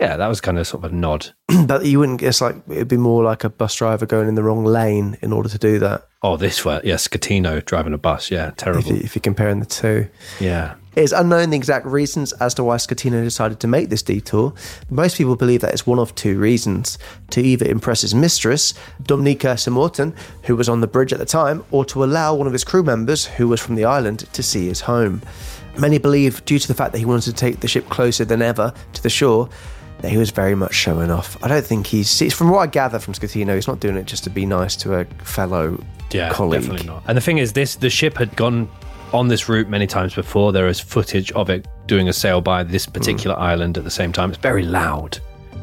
Yeah, that was kind of sort of a nod. But you wouldn't, it's like, it'd be more like a bus driver going in the wrong lane in order to do that. Oh, this one, yeah, Schettino driving a bus, yeah, terrible. If, you, if you're comparing the two. Yeah. It is unknown the exact reasons as to why Schettino decided to make this detour. Most people believe that it's one of two reasons: to either impress his mistress, Domnica Cemortan, who was on the bridge at the time, or to allow one of his crew members, who was from the island, to see his home. Many believe, due to the fact that he wanted to take the ship closer than ever to the shore, that he was very much showing off. I don't think he's... It's from what I gather from Schettino, he's not doing it just to be nice to a fellow yeah, colleague. Yeah, definitely not. And the thing is, this the ship had gone on this route many times before. There is footage of it doing a sail by this particular mm. island at the same time. It's very loud,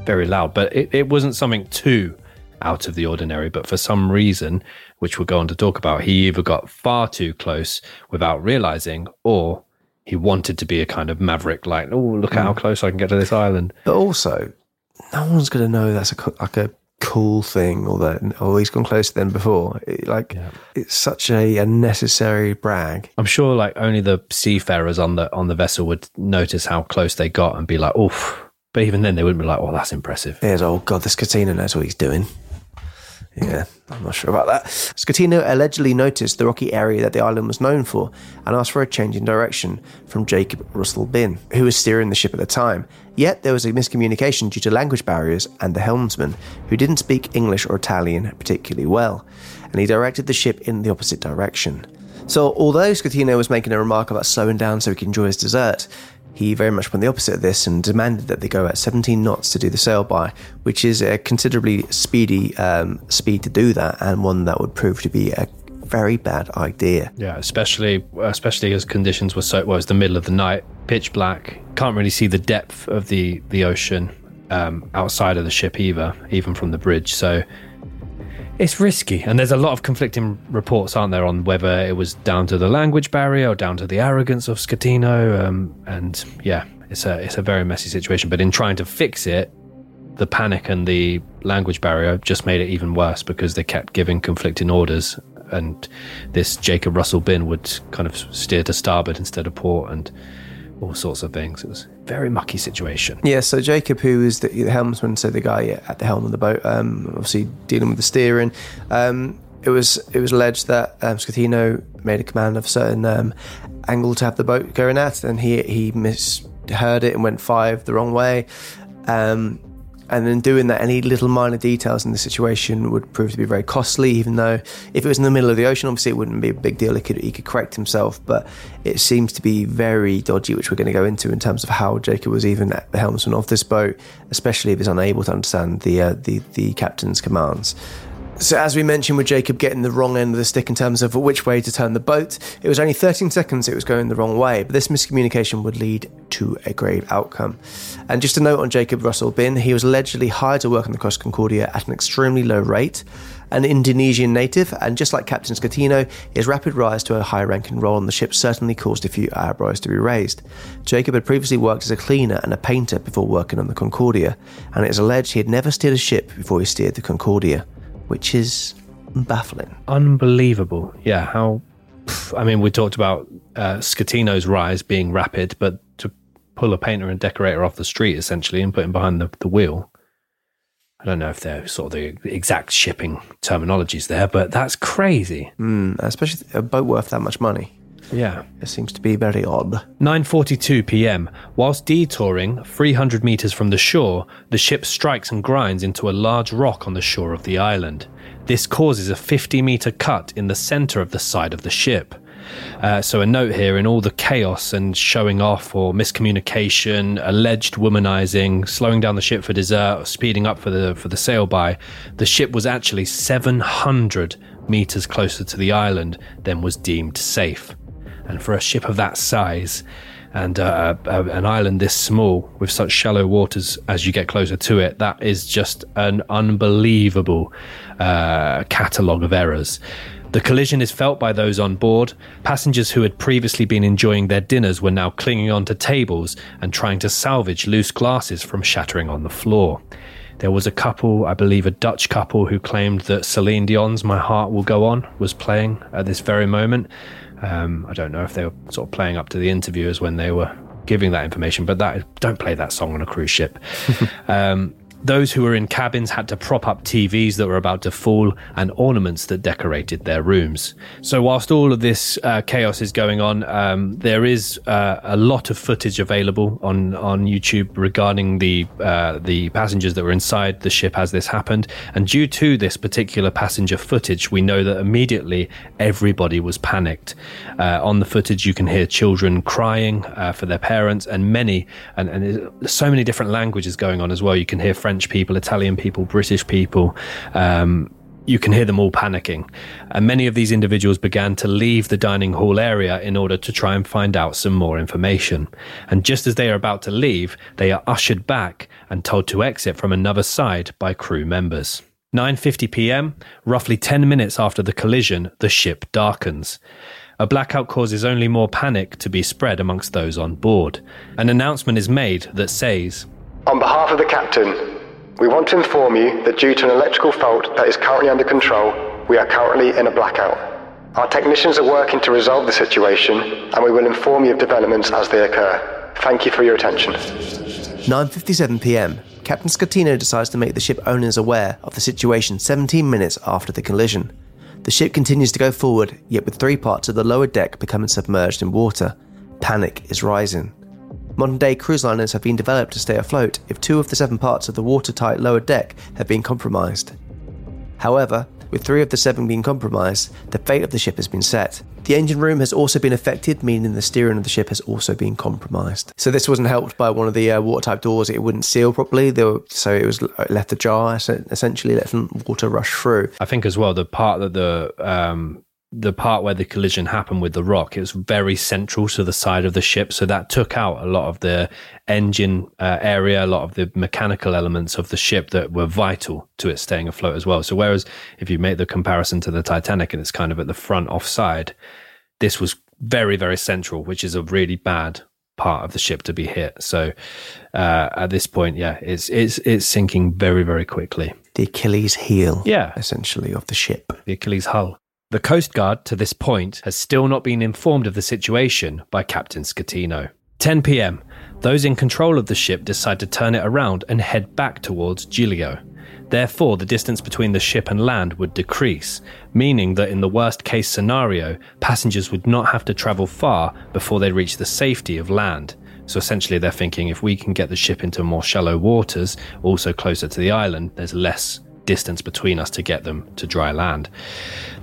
very loud. But it, it wasn't something too out of the ordinary. But for some reason, which we'll go on to talk about, he either got far too close without realising, or... he wanted to be a kind of maverick, like, oh, look at how close I can get to this island. But also, no one's going to know that's a, like a cool thing, or that, oh, he's gone closer than before. It, like, yeah. It's such a unnecessary brag. I'm sure, like, only the seafarers on the on the vessel would notice how close they got and be like, oof. But even then, they wouldn't be like, oh, that's impressive. Here's, oh, God, this Schettino knows what he's doing. Yeah, I'm not sure about that. Schettino allegedly noticed the rocky area that the island was known for and asked for a change in direction from Jacob Russell Bin, who was steering the ship at the time. Yet there was a miscommunication due to language barriers and the helmsman, who didn't speak English or Italian particularly well, and he directed the ship in the opposite direction. So although Schettino was making a remark about slowing down so he could enjoy his dessert, he very much went the opposite of this and demanded that they go at seventeen knots to do the sail-by, which is a considerably speedy um, speed to do that, and one that would prove to be a very bad idea. Yeah, especially especially as conditions were so... Well, it was the middle of the night, pitch black, can't really see the depth of the, the ocean um, outside of the ship either, even from the bridge, so... It's risky, and there's a lot of conflicting reports, aren't there, on whether it was down to the language barrier or down to the arrogance of Schettino, um, and yeah, it's a it's a very messy situation. But in trying to fix it, the panic and the language barrier just made it even worse, because they kept giving conflicting orders, and this Jacob Russell Bin would kind of steer to starboard instead of port, and all sorts of things. It was a very mucky situation. Yeah, so Jacob, who was the helmsman, so the guy at the helm of the boat, um, obviously dealing with the steering, um, it was it was alleged that um, Schettino made a command of a certain um, angle to have the boat going at, and he, he misheard it and went five the wrong way. Um, and then doing that, any little minor details in the situation would prove to be very costly, even though if it was in the middle of the ocean, obviously it wouldn't be a big deal. He could, he could correct himself, but it seems to be very dodgy, which we're going to go into in terms of how Jacob was even at the helmsman of this boat, especially if he's unable to understand the, uh, the, the captain's commands. So as we mentioned, with Jacob getting the wrong end of the stick in terms of which way to turn the boat, it was only thirteen seconds it was going the wrong way, but this miscommunication would lead to a grave outcome. And just a note on Jacob Russell Bin, he was allegedly hired to work on the Costa Concordia at an extremely low rate, an Indonesian native, and just like Captain Schettino, his rapid rise to a high-ranking role on the ship certainly caused a few eyebrows to be raised. Jacob had previously worked as a cleaner and a painter before working on the Concordia, and it is alleged he had never steered a ship before he steered the Concordia, which is baffling. Unbelievable. Yeah, how... Pff, I mean, we talked about uh, Schettino's rise being rapid, but to pull a painter and decorator off the street, essentially, and put him behind the, the wheel, I don't know if they're sort of the exact shipping terminologies there, but that's crazy. Mm, especially a boat worth that much money. Yeah. It seems to be very odd. nine forty-two p.m. Whilst detouring three hundred metres from the shore, the ship strikes and grinds into a large rock on the shore of the island. This causes a fifty metre cut in the centre of the side of the ship. Uh, so a note here, in all the chaos and showing off or miscommunication, alleged womanising, slowing down the ship for dessert, or speeding up for the, for the sail-by, the ship was actually seven hundred metres closer to the island than was deemed safe. And for a ship of that size and uh, uh, an island this small with such shallow waters as you get closer to it, that is just an unbelievable uh, catalogue of errors. The collision is felt by those on board. Passengers who had previously been enjoying their dinners were now clinging onto tables and trying to salvage loose glasses from shattering on the floor. There was a couple, I believe a Dutch couple, who claimed that Celine Dion's My Heart Will Go On was playing at this very moment. Um, I don't know if they were sort of playing up to the interviewers when they were giving that information, but that don't play that song on a cruise ship. um, those who were in cabins had to prop up T Vs that were about to fall and ornaments that decorated their rooms. So whilst all of this uh, chaos is going on, um, there is uh, a lot of footage available on, on YouTube regarding the uh, the passengers that were inside the ship as this happened. And due to this particular passenger footage, we know that immediately everybody was panicked. Uh, on the footage, you can hear children crying uh, for their parents, and many, and, and so many different languages going on as well. You can hear French people, Italian people, British people. Um, you can hear them all panicking. And many of these individuals began to leave the dining hall area in order to try and find out some more information. And just as they are about to leave, they are ushered back and told to exit from another side by crew members. nine fifty p.m, roughly ten minutes after the collision, the ship darkens. A blackout causes only more panic to be spread amongst those on board. An announcement is made that says, "On behalf of the captain, we want to inform you that due to an electrical fault that is currently under control, we are currently in a blackout. Our technicians are working to resolve the situation, and we will inform you of developments as they occur. Thank you for your attention." nine fifty-seven p.m. Captain Schettino decides to make the ship owners aware of the situation seventeen minutes after the collision. The ship continues to go forward, yet with three parts of the lower deck becoming submerged in water. Panic is rising. Modern-day cruise liners have been developed to stay afloat if two of the seven parts of the watertight lower deck have been compromised. However, with three of the seven being compromised, the fate of the ship has been set. The engine room has also been affected, meaning the steering of the ship has also been compromised. So this wasn't helped by one of the uh, watertight doors. It wouldn't seal properly, there were, so it was left ajar, essentially letting water rush through. I think as well, the part that the... Um the part where the collision happened with the rock, it was very central to the side of the ship, so that took out a lot of the engine uh, area, a lot of the mechanical elements of the ship that were vital to it staying afloat as well. So whereas if you make the comparison to the Titanic and it's kind of at the front offside, this was very, very central, which is a really bad part of the ship to be hit. So uh, at this point, yeah, it's it's it's sinking very, very quickly. The Achilles heel, yeah, essentially, of the ship. The Achilles hull. The Coast Guard, to this point, has still not been informed of the situation by Captain Schettino. ten p.m, those in control of the ship decide to turn it around and head back towards Giglio. Therefore, the distance between the ship and land would decrease, meaning that in the worst-case scenario, passengers would not have to travel far before they reach the safety of land. So essentially they're thinking, if we can get the ship into more shallow waters, also closer to the island, there's less distance between us to get them to dry land.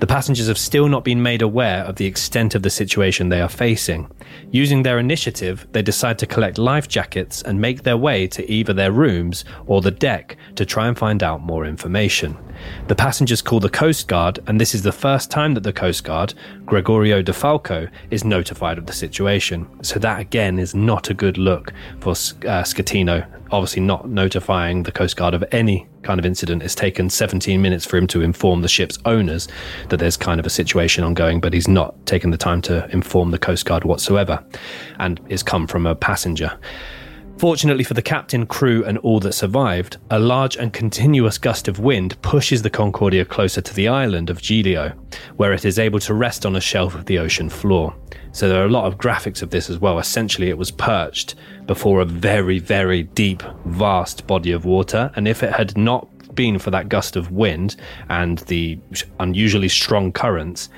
The passengers have still not been made aware of the extent of the situation they are facing. Using their initiative, they decide to collect life jackets and make their way to either their rooms or the deck to try and find out more information. The passengers call the Coast Guard, and this is the first time that the Coast Guard, Gregorio De Falco, is notified of the situation. So that again is not a good look for uh, Schettino. Obviously not notifying the Coast Guard of any kind of incident. It's taken seventeen minutes for him to inform the ship's owners that there's kind of a situation ongoing, but he's not taken the time to inform the Coast Guard whatsoever, and it's come from a passenger. Fortunately for the captain, crew, and all that survived, a large and continuous gust of wind pushes the Concordia closer to the island of Giglio, where it is able to rest on a shelf of the ocean floor. So there are a lot of graphics of this as well. Essentially, it was perched before a very, very deep, vast body of water, and if it had not been for that gust of wind and the unusually strong currents,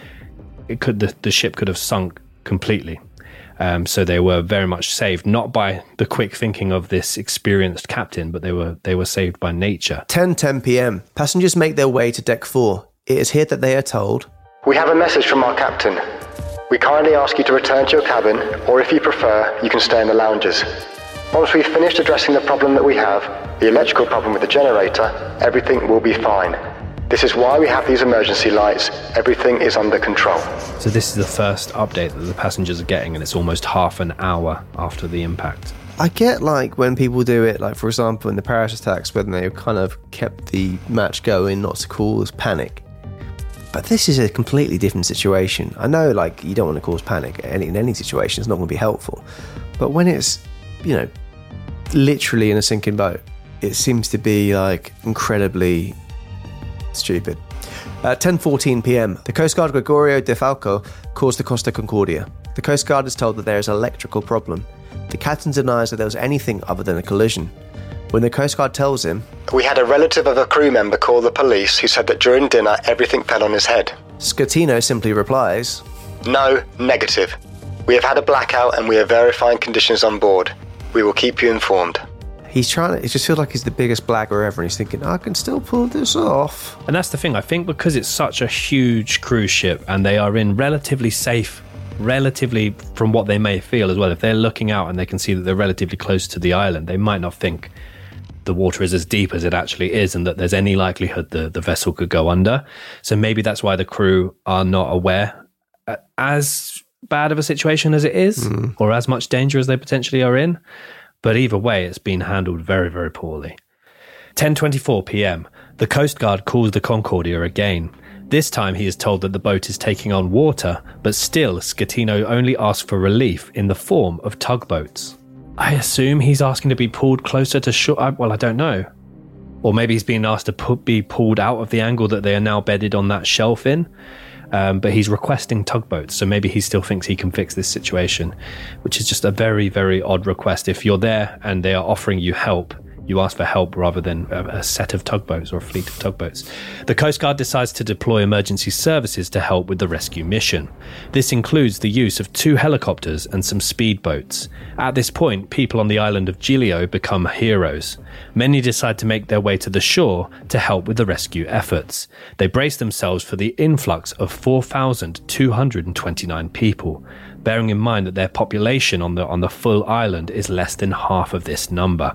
it could the, the ship could have sunk completely. Um, so they were very much saved, not by the quick thinking of this experienced captain, but they were they were saved by nature. ten ten p.m. Passengers make their way to deck four. It is here that they are told, "We have a message from our captain. We kindly ask you to return to your cabin, or if you prefer, you can stay in the lounges. Once we've finished addressing the problem that we have, the electrical problem with the generator, everything will be fine. This is why we have these emergency lights. Everything is under control." So this is the first update that the passengers are getting, and it's almost half an hour after the impact. I get, like, when people do it, like, for example, in the Paris attacks, when they kind of kept the match going not to cause panic. But this is a completely different situation. I know, like, you don't want to cause panic in any situation. It's not going to be helpful. But when it's, you know, literally in a sinking boat, it seems to be, like, incredibly stupid. At ten fourteen p.m, the Coast Guard Gregorio De Falco calls the Costa Concordia. The Coast Guard is told that there is an electrical problem. the captain denies that there was anything other than a collision. When the Coast Guard tells him, "We had a relative of a crew member call the police who said that during dinner everything fell on his head," Schettino simply replies, "No, negative. We have had a blackout and we are verifying conditions on board. We will keep you informed." He's trying to, it just feels like he's the biggest blagger ever, and he's thinking, I can still pull this off. And that's the thing, I think because it's such a huge cruise ship and they are in relatively safe, relatively from what they may feel as well, if they're looking out and they can see that they're relatively close to the island, they might not think the water is as deep as it actually is and that there's any likelihood the, the vessel could go under. So maybe that's why the crew are not aware as bad of a situation as it is, mm. or as much danger as they potentially are in. But either way, it's been handled very, very poorly. ten twenty-four p.m, the Coast Guard calls the Concordia again. This time he is told that the boat is taking on water, but still Schettino only asks for relief in the form of tugboats. I assume he's asking to be pulled closer to shore. Well, I don't know. Or maybe he's being asked to put, be pulled out of the angle that they are now bedded on that shelf in. Um, but he's requesting tugboats, so maybe he still thinks he can fix this situation, which is just a very, very odd request. If you're there and they are offering you help, you ask for help rather than a, a set of tugboats or a fleet of tugboats. The Coast Guard decides to deploy emergency services to help with the rescue mission. This includes the use of two helicopters and some speedboats. At this point, people on the island of Giglio become heroes. Many decide to make their way to the shore to help with the rescue efforts. They brace themselves for the influx of four thousand two hundred twenty-nine people, bearing in mind that their population on the on the full island is less than half of this number,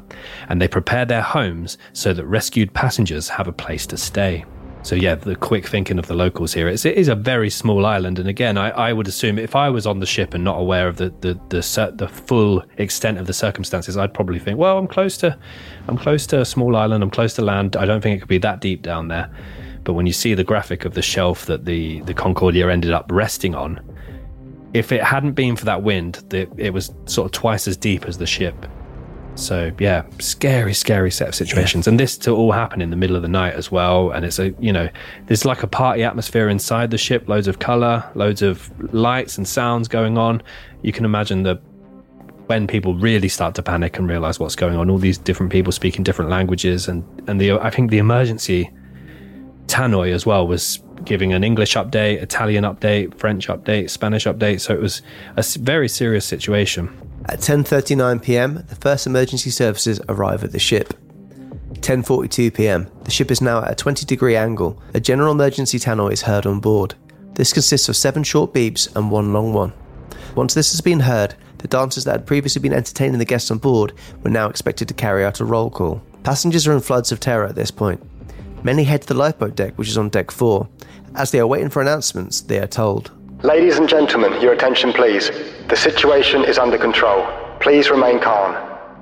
and they prepare their homes so that rescued passengers have a place to stay. So yeah, the quick thinking of the locals here. It's, it is a very small island, and again, I, I would assume if I was on the ship and not aware of the the, the the full extent of the circumstances, I'd probably think, well, I'm close to, I'm close to a small island, I'm close to land. I don't think it could be that deep down there. But when you see the graphic of the shelf that the the Concordia ended up resting on, if it hadn't been for that wind, the, it was sort of twice as deep as the ship. So yeah, scary, scary set of situations. Yeah. And this to all happen in the middle of the night as well. And it's a, you know, there's like a party atmosphere inside the ship, loads of colour, loads of lights and sounds going on. You can imagine that when people really start to panic and realise what's going on, all these different people speaking different languages. And, and the I think the emergency tannoy as well was giving an English update, Italian update, French update, Spanish update. So it was a very serious situation. At ten thirty-nine p.m, the first emergency services arrive at the ship. ten forty-two p.m, the ship is now at a twenty degree angle. A general emergency tannoy is heard on board. This consists of seven short beeps and one long one. Once this has been heard, the dancers that had previously been entertaining the guests on board were now expected to carry out a roll call. Passengers are in floods of terror at this point. Many head to the lifeboat deck, which is on deck four. As they are waiting for announcements, they are told, "Ladies and gentlemen, your attention please. The situation is under control. Please remain calm.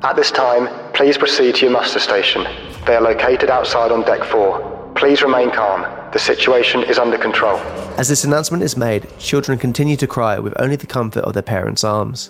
At this time, please proceed to your muster station. They are located outside on deck four. Please remain calm. The situation is under control." As this announcement is made, children continue to cry with only the comfort of their parents' arms.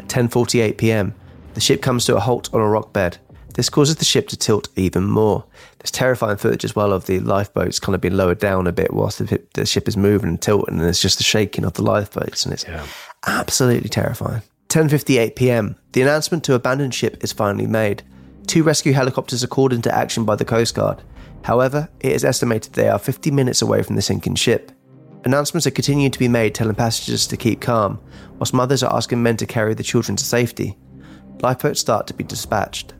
At ten forty-eight p.m, the ship comes to a halt on a rock bed. This causes the ship to tilt even more. There's terrifying footage as well of the lifeboats kind of being lowered down a bit whilst the ship is moving and tilting, and there's just the shaking of the lifeboats, and it's yeah. absolutely terrifying. ten fifty-eight p.m, the announcement to abandon ship is finally made. Two rescue helicopters are called into action by the Coast Guard. However, it is estimated they are fifty minutes away from the sinking ship. Announcements are continuing to be made telling passengers to keep calm, whilst mothers are asking men to carry the children to safety. Lifeboats start to be dispatched.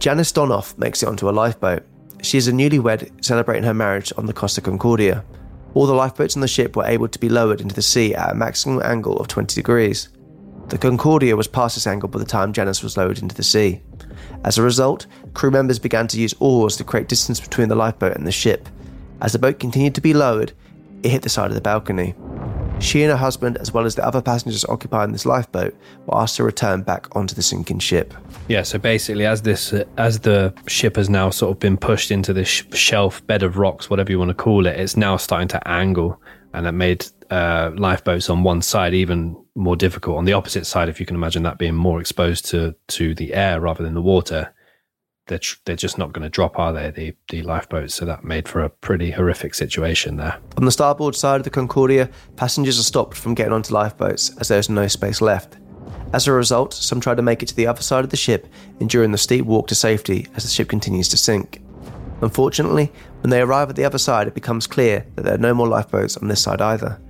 Janice Donoff makes it onto a lifeboat. She is a newlywed celebrating her marriage on the Costa Concordia. All the lifeboats on the ship were able to be lowered into the sea at a maximum angle of twenty degrees. The Concordia was past this angle by the time Janice was lowered into the sea. As a result, crew members began to use oars to create distance between the lifeboat and the ship. As the boat continued to be lowered, it hit the side of the balcony. She and her husband, as well as the other passengers occupying this lifeboat, were asked to return back onto the sinking ship. Yeah, so basically as this, as the ship has now sort of been pushed into this shelf, bed of rocks, whatever you want to call it, it's now starting to angle, and that made uh, lifeboats on one side even more difficult. On the opposite side, if you can imagine that being more exposed to, to the air rather than the water, they're, tr- they're just not going to drop, are they, the, the lifeboats? So that made for a pretty horrific situation there. On the starboard side of the Concordia, passengers are stopped from getting onto lifeboats as there is no space left. As a result, some try to make it to the other side of the ship, enduring the steep walk to safety as the ship continues to sink. Unfortunately, when they arrive at the other side, it becomes clear that there are no more lifeboats on this side either.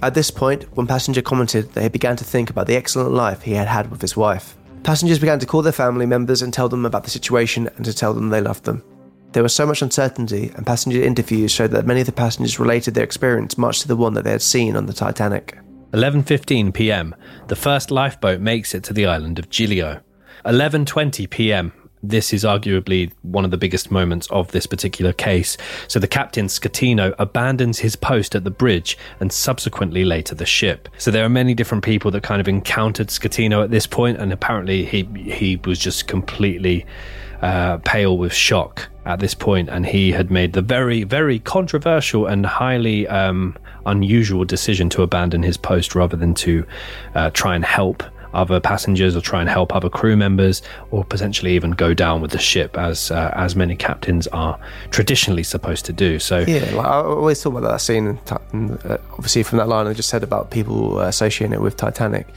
At this point, one passenger commented that he began to think about the excellent life he had had with his wife. Passengers began to call their family members and tell them about the situation and to tell them they loved them. There was so much uncertainty, and passenger interviews showed that many of the passengers related their experience much to the one that they had seen on the Titanic. eleven fifteen p.m, the first lifeboat makes it to the island of Giglio. eleven twenty p.m, this is arguably one of the biggest moments of this particular case, so the captain Schettino abandons his post at the bridge and subsequently later the ship. So there are many different people that kind of encountered Schettino at this point, and apparently he he was just completely uh, pale with shock at this point, and he had made the very, very controversial and highly um, unusual decision to abandon his post rather than to uh, try and help other passengers or try and help other crew members or potentially even go down with the ship as uh, as many captains are traditionally supposed to do. So yeah, like I always thought about that scene, and uh, obviously from that line I just said about people associating it with Titanic,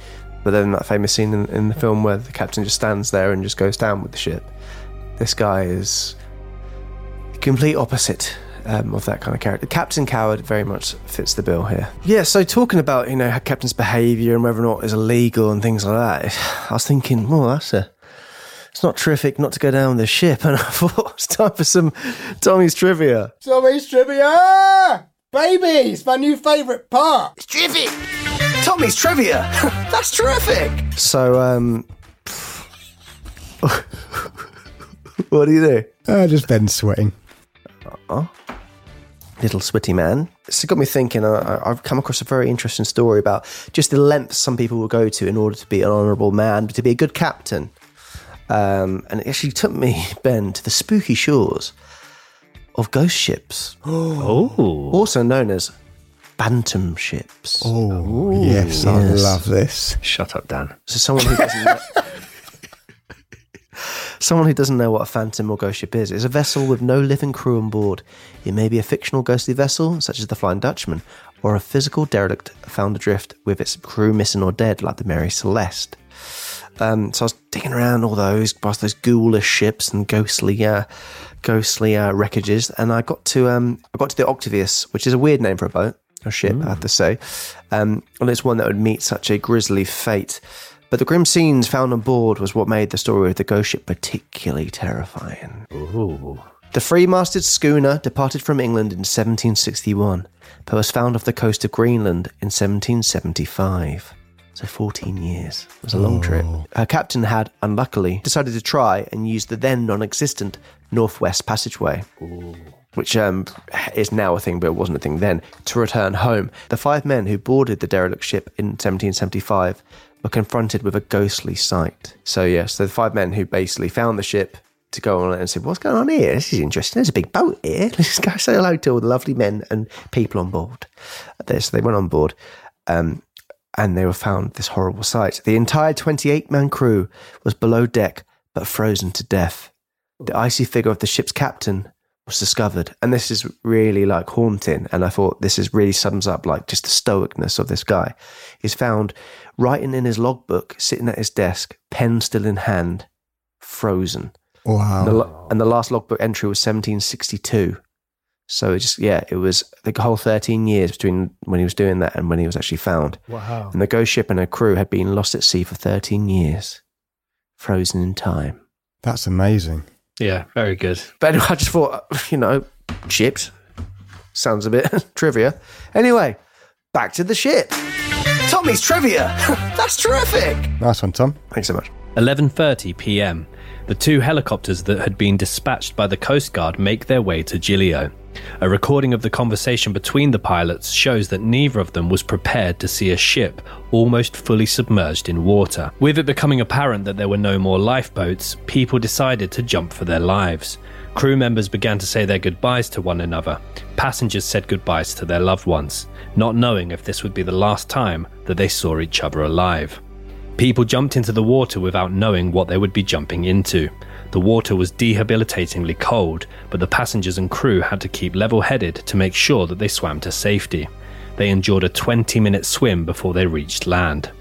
but then that famous scene in, in the film where the captain just stands there and just goes down with the ship. This guy is the complete opposite Um, of that kind of character. Captain Coward very much fits the bill here. Yeah, so talking about, you know, how captain's behaviour and whether or not it's illegal and things like that, I was thinking, well, that's a, it's not terrific not to go down with the ship, and I thought it's time for some Tommy's Trivia. Tommy's Trivia! Baby, it's my new favourite part. It's terrific! Tommy's Trivia! That's terrific! So, um... what do you do? I just been sweating. Uh-oh. Little sweaty man. It's got me thinking. I, I've come across a very interesting story about just the lengths some people will go to in order to be an honourable man, to be a good captain. Um, and it actually took me, Ben, to the spooky shores of ghost ships. Oh. Also known as bantam ships. Oh, oh yes, yes. I love this. Shut up, Dan. So someone who doesn't know... Someone who doesn't know what a phantom or ghost ship is, is a vessel with no living crew on board. It may be a fictional ghostly vessel, such as the Flying Dutchman, or a physical derelict found adrift with its crew missing or dead, like the Mary Celeste. Um, so I was digging around all those, past those ghoulish ships and ghostly, uh, ghostly uh, wreckages, and I got to, um, I got to the Octavius, which is a weird name for a boat or ship, mm. I have to say, um, and it's one that would meet such a grisly fate. But the grim scenes found on board was what made the story of the ghost ship particularly terrifying. Ooh. The three-masted schooner departed from England in seventeen sixty-one, but was found off the coast of Greenland in seventeen seventy-five. So fourteen years. It was a long Ooh. Trip. Her captain had, unluckily, decided to try and use the then non-existent Northwest Passageway. Ooh. Which um, is now a thing, but it wasn't a thing then, to return home. The five men who boarded the derelict ship in seventeen seventy-five were confronted with a ghostly sight. So, yeah, so the five men who basically found the ship to go on it and said, what's going on here? This is interesting. There's a big boat here. Let's go say hello to all the lovely men and people on board. So they went on board um, and they were found this horrible sight. The entire twenty-eight-man crew was below deck but frozen to death. The icy figure of the ship's captain was discovered, and this is really like haunting, and I thought this is really sums up like just the stoicness of this guy. He's found writing in his logbook, sitting at his desk, pen still in hand, frozen. Wow. And the, and the last logbook entry was seventeen sixty-two, so it just yeah it was the whole thirteen years between when he was doing that and when he was actually found. Wow. And the ghost ship and her crew had been lost at sea for thirteen years, frozen in time. That's amazing. Yeah, very good. But anyway, I just thought, you know, ships sounds a bit trivia. Anyway, back to the ship. Tommy's Trivia. That's terrific. Nice one, Tom. Thanks so much. eleven thirty p.m. The two helicopters that had been dispatched by the Coast Guard make their way to Giglio. A recording of the conversation between the pilots shows that neither of them was prepared to see a ship almost fully submerged in water. With it becoming apparent that there were no more lifeboats, people decided to jump for their lives. Crew members began to say their goodbyes to one another. Passengers said goodbyes to their loved ones, not knowing if this would be the last time that they saw each other alive. People jumped into the water without knowing what they would be jumping into. The water was debilitatingly cold, but the passengers and crew had to keep level-headed to make sure that they swam to safety. They endured a twenty-minute swim before they reached land.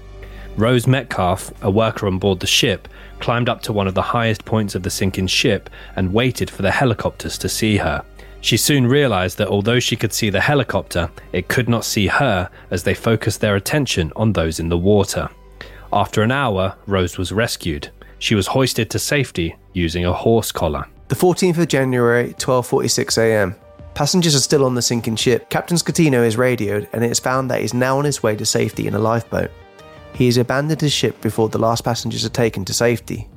Rose Metcalf, a worker on board the ship, climbed up to one of the highest points of the sinking ship and waited for the helicopters to see her. She soon realized that although she could see the helicopter, it could not see her as they focused their attention on those in the water. After an hour, Rose was rescued. She was hoisted to safety using a horse collar. The fourteenth of January, twelve forty-six a.m. Passengers are still on the sinking ship. Captain Schettino is radioed and it is found that he is now on his way to safety in a lifeboat. He has abandoned his ship before the last passengers are taken to safety.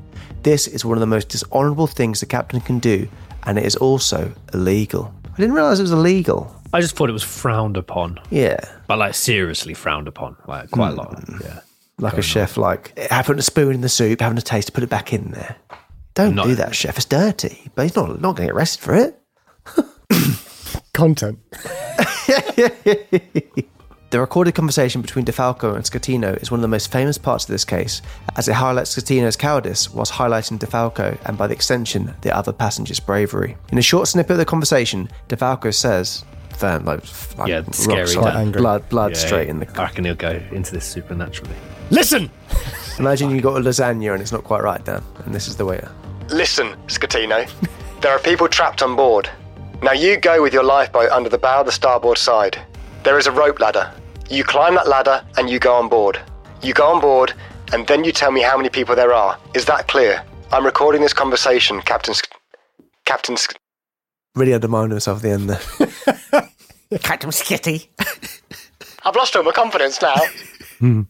This is one of the most dishonourable things the captain can do, and it is also illegal. I didn't realise it was illegal. I just thought it was frowned upon. Yeah. But like seriously frowned upon, like quite mm. a lot. Yeah. Like a chef, on. like, having a spoon in the soup, having a taste, put it back in there. Don't not do that, chef. It's dirty. But he's not, not going to get arrested for it. Content. The recorded conversation between De Falco and Schettino is one of the most famous parts of this case, as it highlights Schettino's cowardice whilst highlighting De Falco and, by the extension, the other passenger's bravery. In a short snippet of the conversation, De Falco says... Firm, like, like yeah, scary, like blood, blood yeah, straight yeah. in the... I reckon he'll go into this supernaturally. Listen! Imagine you got a lasagna and it's not quite right, Dan, and this is the waiter. Listen, Schettino, there are people trapped on board. Now you go with your lifeboat under the bow of the starboard side. There is a rope ladder. You climb that ladder and you go on board. You go on board and then you tell me how many people there are. Is that clear? I'm recording this conversation, Captain... Sch- Captain... Sch- really undermined himself at the end there. Captain Skitty. I've lost all my confidence now. Mm.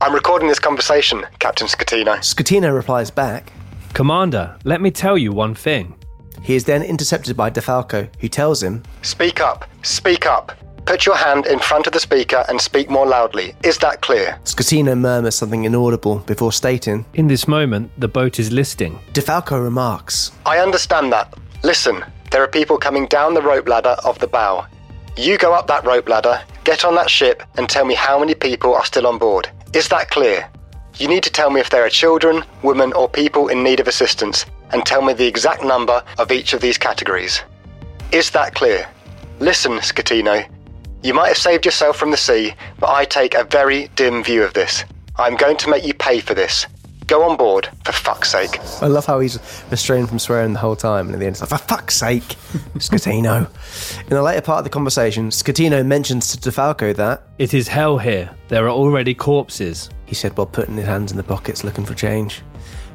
I'm recording this conversation, Captain Schettino. Schettino replies back, Commander, let me tell you one thing. He is then intercepted by De Falco, who tells him, Speak up, speak up. Put your hand in front of the speaker and speak more loudly. Is that clear? Schettino murmurs something inaudible before stating, In this moment, the boat is listing. De Falco remarks, I understand that. Listen, there are people coming down the rope ladder of the bow. You go up that rope ladder, get on that ship, and tell me how many people are still on board. Is that clear? You need to tell me if there are children, women, or people in need of assistance, and tell me the exact number of each of these categories. Is that clear? Listen, Schettino, you might have saved yourself from the sea, but I take a very dim view of this. I'm going to make you pay for this. Go on board, for fuck's sake. I love how he's restrained from swearing the whole time, and at the end it's like, for fuck's sake, Schettino. In a later part of the conversation, Schettino mentions to De Falco that, It is hell here. There are already corpses, he said while putting his hands in the pockets looking for change.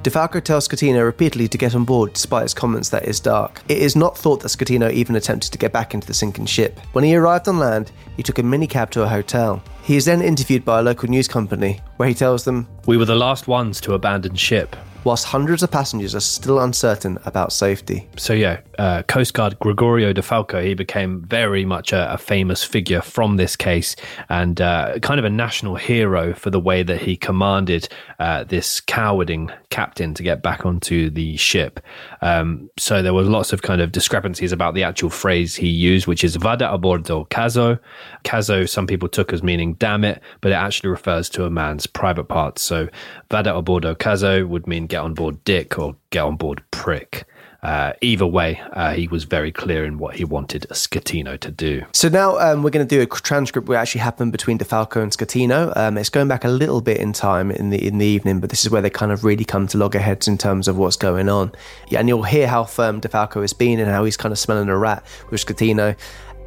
De Falco tells Schettino repeatedly to get on board despite his comments that it is dark. It is not thought that Schettino even attempted to get back into the sinking ship. When he arrived on land, he took a minicab to a hotel. He is then interviewed by a local news company, where he tells them, We were the last ones to abandon ship. Whilst hundreds of passengers are still uncertain about safety. So yeah, uh, Coast Guard Gregorio De Falco, he became very much a, a famous figure from this case and uh, kind of a national hero for the way that he commanded uh, this cowarding captain to get back onto the ship. Um, so there were lots of kind of discrepancies about the actual phrase he used, which is vada a bordo caso. Caso, some people took as meaning damn it, but it actually refers to a man's private parts. So vada a bordo caso would mean get on board dick or get on board prick. Uh, either way, uh, he was very clear in what he wanted Schettino to do. So now um, we're going to do a transcript where it actually happened between De Falco and Schettino. Um, it's going back a little bit in time in the in the evening, but this is where they kind of really come to loggerheads in terms of what's going on. Yeah, and you'll hear how firm De Falco has been and how he's kind of smelling a rat with Schettino.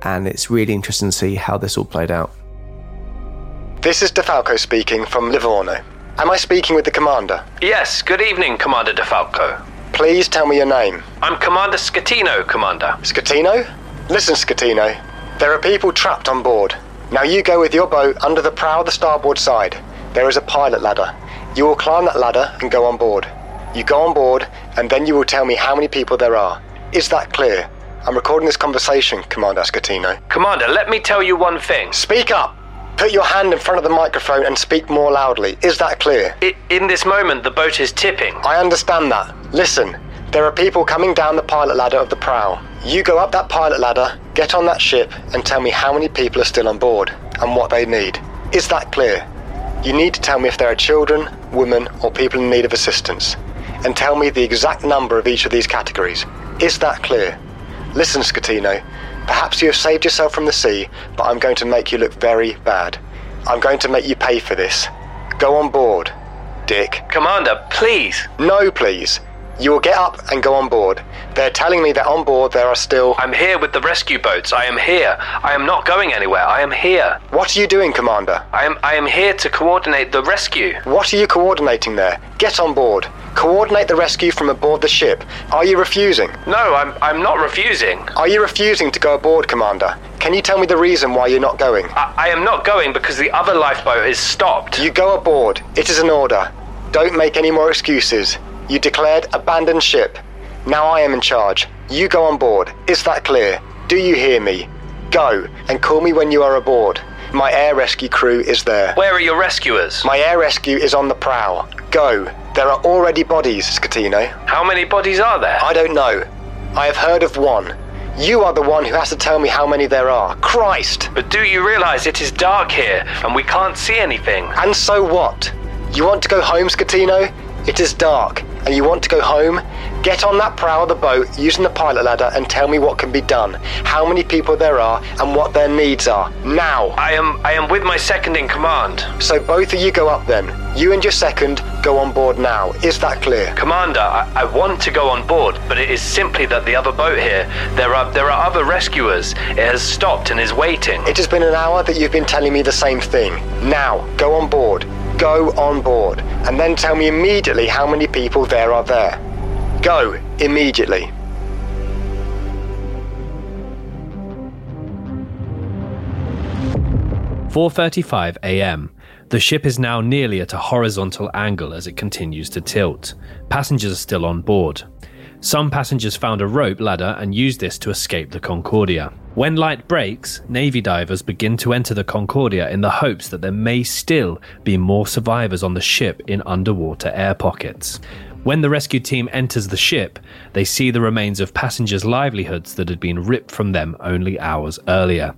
And it's really interesting to see how this all played out. This is De Falco speaking from Livorno. Am I speaking with the commander? Yes, good evening, Commander De Falco. Please tell me your name. I'm Commander Schettino, Commander. Schettino? Listen, Schettino. There are people trapped on board. Now you go with your boat under the prow of the starboard side. There is a pilot ladder. You will climb that ladder and go on board. You go on board, and then you will tell me how many people there are. Is that clear? I'm recording this conversation, Commander Schettino. Commander, let me tell you one thing. Speak up! Put your hand in front of the microphone and speak more loudly. Is that clear? I, in this moment, the boat is tipping. I understand that. Listen, there are people coming down the pilot ladder of the prow. You go up that pilot ladder, get on that ship, and tell me how many people are still on board and what they need. Is that clear? You need to tell me if there are children, women, or people in need of assistance. And tell me the exact number of each of these categories. Is that clear? Listen, Schettino. Perhaps you have saved yourself from the sea, but I'm going to make you look very bad. I'm going to make you pay for this. Go on board. Dick. Commander, please. No, please. You will get up and go on board. They're telling me that on board there are still... I'm here with the rescue boats. I am here. I am not going anywhere. I am here. What are you doing, Commander? I am I am here to coordinate the rescue. What are you coordinating there? Get on board. Coordinate the rescue from aboard the ship. Are you refusing? No, I'm I'm not refusing. Are you refusing to go aboard, Commander? Can you tell me the reason why you're not going? I, I am not going because the other lifeboat is stopped. You go aboard. It is an order. Don't make any more excuses. You declared abandon ship. Now I am in charge. You go on board. Is that clear? Do you hear me? Go, and call me when you are aboard. My air rescue crew is there. Where are your rescuers? My air rescue is on the prow. Go. There are already bodies, Schettino. How many bodies are there? I don't know. I have heard of one. You are the one who has to tell me how many there are. Christ! But do you realise it is dark here, and we can't see anything? And so what? You want to go home, Schettino? It is dark, and you want to go home? Get on that prow of the boat using the pilot ladder and tell me what can be done, how many people there are, and what their needs are. Now! I am I am with my second in command. So both of you go up then. You and your second go on board now. Is that clear? Commander, I, I want to go on board, but it is simply that the other boat here, there are there are other rescuers. It has stopped and is waiting. It has been an hour that you've been telling me the same thing. Now, go on board. Go on board, and then tell me immediately how many people there are there. Go immediately. four thirty-five a.m. The ship is now nearly at a horizontal angle as it continues to tilt. Passengers are still on board. Some passengers found a rope ladder and used this to escape the Concordia. When light breaks, Navy divers begin to enter the Concordia in the hopes that there may still be more survivors on the ship in underwater air pockets. When the rescue team enters the ship, they see the remains of passengers' livelihoods that had been ripped from them only hours earlier.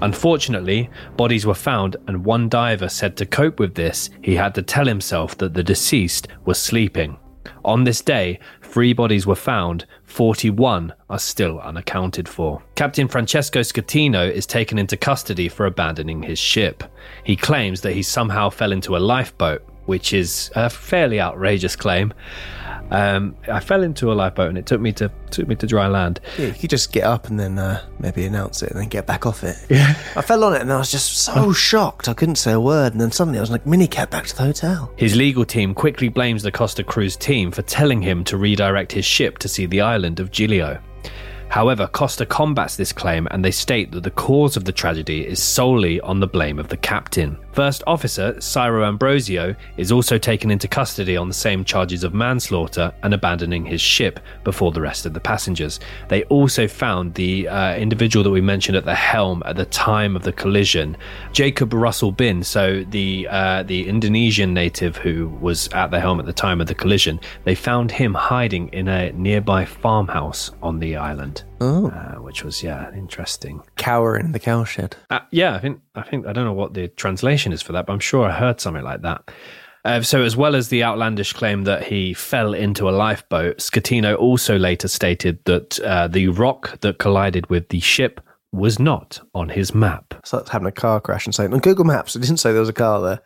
Unfortunately, bodies were found, and one diver said to cope with this, he had to tell himself that the deceased was sleeping. On this day, three bodies were found, forty-one are still unaccounted for. Captain Francesco Schettino is taken into custody for abandoning his ship. He claims that he somehow fell into a lifeboat, which is a fairly outrageous claim. Um, I fell into a lifeboat and it took me to took me to dry land. Yeah, you could just get up and then uh, maybe announce it and then get back off it. Yeah. I fell on it and I was just so shocked I couldn't say a word, and then suddenly I was like minicab back to the hotel. His legal team quickly blames the Costa Cruise team for telling him to redirect his ship to see the island of Giglio. However, Costa combats this claim and they state that the cause of the tragedy is solely on the blame of the captain. First Officer Ciro Ambrosio is also taken into custody on the same charges of manslaughter and abandoning his ship before the rest of the passengers. They also found the uh, individual that we mentioned at the helm at the time of the collision, Jacob Russell Bin, so the, uh, the Indonesian native who was at the helm at the time of the collision. They found him hiding in a nearby farmhouse on the island. Oh. Uh, which was, yeah, interesting. Cower in the cowshed. Uh, yeah, I think, I think, I don't know what the translation is for that, but I'm sure I heard something like that. Uh, so as well as the outlandish claim that he fell into a lifeboat, Schettino also later stated that uh, the rock that collided with the ship was not on his map. So that's having a car crash and saying, on Google Maps, it didn't say there was a car there.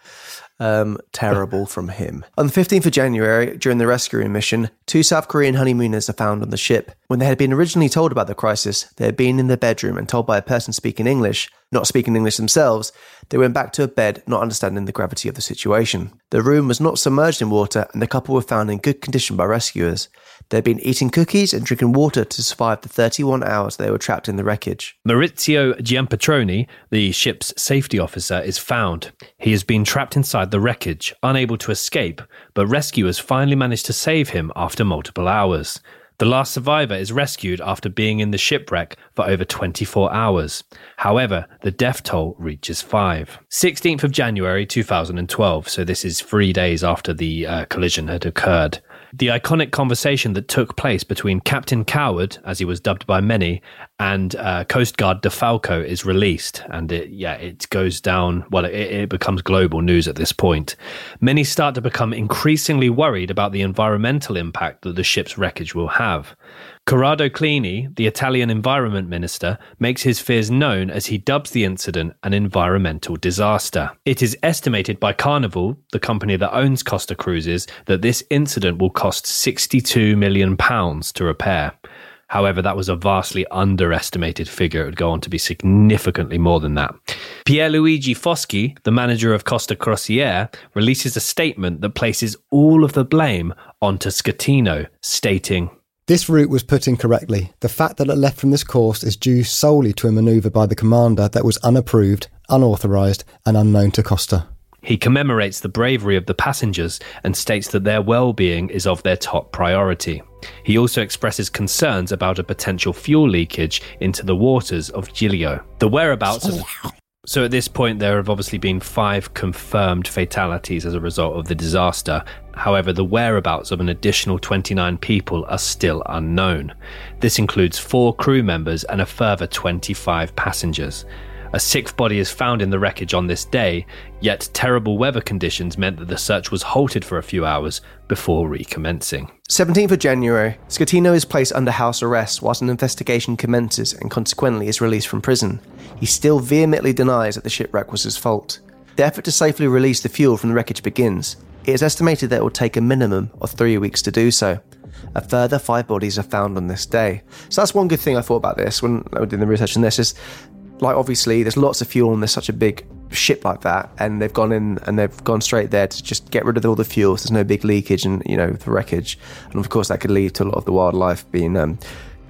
Um, terrible from him. On the fifteenth of January, during the rescuing mission, two South Korean honeymooners are found on the ship. When they had been originally told about the crisis, they had been in their bedroom and told by a person speaking English, not speaking English themselves, they went back to a bed, not understanding the gravity of the situation. The room was not submerged in water and the couple were found in good condition by rescuers. They'd been eating cookies and drinking water to survive the thirty-one hours they were trapped in the wreckage. Maurizio Giampatroni, the ship's safety officer, is found. He has been trapped inside the wreckage, unable to escape, but rescuers finally managed to save him after multiple hours. The last survivor is rescued after being in the shipwreck for over twenty-four hours. However, the death toll reaches five. sixteenth of January two thousand twelve, so this is three days after the uh, collision had occurred. the iconic conversation that took place between Captain Coward, as he was dubbed by many, and uh, Coast Guard De Falco is released. And it, yeah, it goes down, well, it, it becomes global news at this point. Many start to become increasingly worried about the environmental impact that the ship's wreckage will have. Corrado Clini, the Italian environment minister, makes his fears known as he dubs the incident an environmental disaster. It is estimated by Carnival, the company that owns Costa Cruises, that this incident will cost sixty-two million pounds to repair. However, that was a vastly underestimated figure. It would go on to be significantly more than that. Pierluigi Foschi, the manager of Costa Crociere, releases a statement that places all of the blame onto Schettino, stating, "This route was put incorrectly. The fact that it left from this course is due solely to a manoeuvre by the commander that was unapproved, unauthorised and unknown to Costa." He commemorates the bravery of the passengers and states that their well-being is of their top priority. He also expresses concerns about a potential fuel leakage into the waters of Giglio. The whereabouts of... So at this point, there have obviously been five confirmed fatalities as a result of the disaster. However, the whereabouts of an additional twenty-nine people are still unknown. This includes four crew members and a further twenty-five passengers. A sixth body is found in the wreckage on this day, yet terrible weather conditions meant that the search was halted for a few hours before recommencing. seventeenth of January, Schettino is placed under house arrest whilst an investigation commences and consequently is released from prison. He still vehemently denies that the shipwreck was his fault. The effort to safely release the fuel from the wreckage begins. It is estimated that it will take a minimum of three weeks to do so. A further five bodies are found on this day. So that's one good thing I thought about this when I was doing the research on this is, like, obviously there's lots of fuel and there's such a big ship like that, and they've gone in and they've gone straight there to just get rid of all the fuel so there's no big leakage and, you know, the wreckage. And of course that could lead to a lot of the wildlife being um,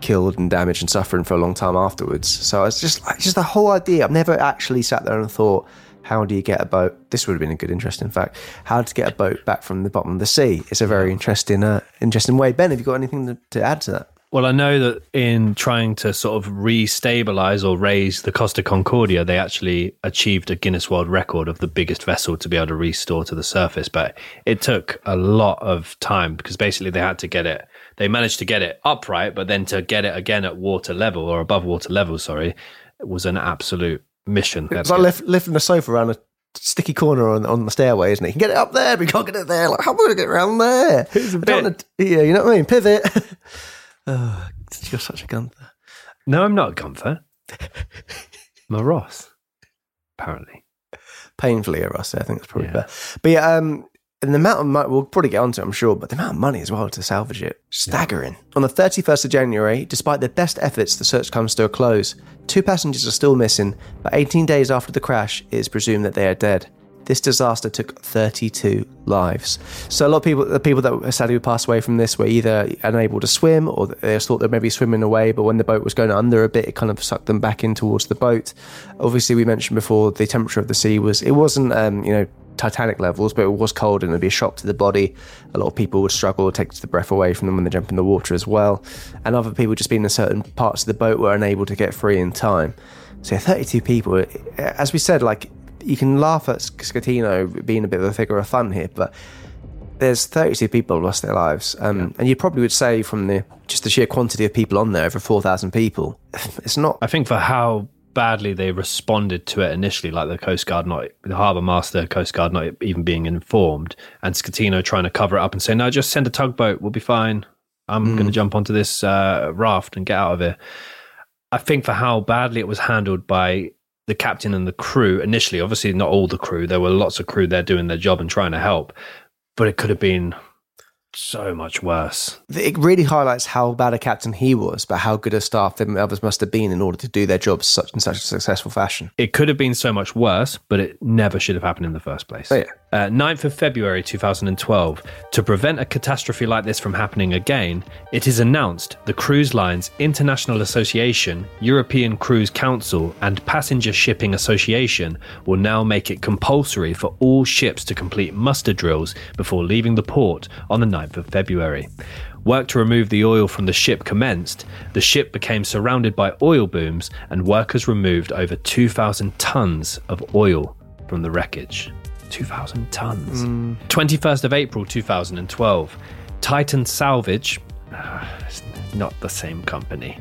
killed and damaged and suffering for a long time afterwards. So it's just like, just the whole idea. I've never actually sat there and thought, how do you get a boat? This would have been a good interest, in fact. How to get a boat back from the bottom of the sea. It's a very interesting uh, interesting way. Ben, have you got anything to, to add to that? Well, I know that in trying to sort of re-stabilise or raise the Costa Concordia, they actually achieved a Guinness World Record of the biggest vessel to be able to restore to the surface. But it took a lot of time because basically they had to get it. They managed to get it upright, but then to get it again at water level or above water level, sorry, it was an absolute mission. It's like lift, lifting the sofa around a sticky corner on, on the stairway, isn't it? You can get it up there, but you can't get it there. Like, how am I going to get around there? It's a bit... wanna, yeah, you know what I mean? Pivot. Oh, you're such a Gunther. No, I'm not a Gunther. I'm a Ross, apparently. Painfully a Ross, I think that's probably yeah. fair. But yeah, um, and the amount of money, we'll probably get onto it, I'm sure, but the amount of money as well to salvage it, staggering. Yeah. On the thirty-first of January, despite their best efforts, the search comes to a close. Two passengers are still missing, but eighteen days after the crash, it is presumed that they are dead. This disaster took thirty-two lives. So a lot of people, the people that sadly passed away from this were either unable to swim or they thought they were maybe swimming away, but when the boat was going under a bit, it kind of sucked them back in towards the boat. Obviously, we mentioned before the temperature of the sea was, it wasn't, um, you know, Titanic levels, but it was cold and it'd be a shock to the body. A lot of people would struggle, take the breath away from them when they jump in the water as well. And other people just being in certain parts of the boat were unable to get free in time. So thirty-two people, as we said, like, you can laugh at Schettino being a bit of a figure of fun here, but there's thirty-two people lost their lives. Um, yeah. And you probably would say from the just the sheer quantity of people on there, over four thousand people, it's not... I think for how badly they responded to it initially, like the Coast Guard, not the Harbour Master, Coast Guard not even being informed, and Schettino trying to cover it up and say, no, just send a tugboat, we'll be fine. I'm mm. going to jump onto this uh, raft and get out of here. I think for how badly it was handled by the captain and the crew initially, obviously not all the crew, there were lots of crew there doing their job and trying to help, but it could have been so much worse. It really highlights how bad a captain he was, but how good a staff the others must have been in order to do their jobs such in such a successful fashion. It could have been so much worse, but it never should have happened in the first place. Oh, yeah. Uh, ninth of February two thousand twelve, to prevent a catastrophe like this from happening again, it is announced the Cruise Lines International Association, European Cruise Council and Passenger Shipping Association will now make it compulsory for all ships to complete muster drills before leaving the port on the ninth of February. Work to remove the oil from the ship commenced. The ship became surrounded by oil booms and workers removed over two thousand tons of oil from the wreckage. two thousand tons. Mm. twenty-first of April two thousand twelve, Titan Salvage, uh, it's not the same company,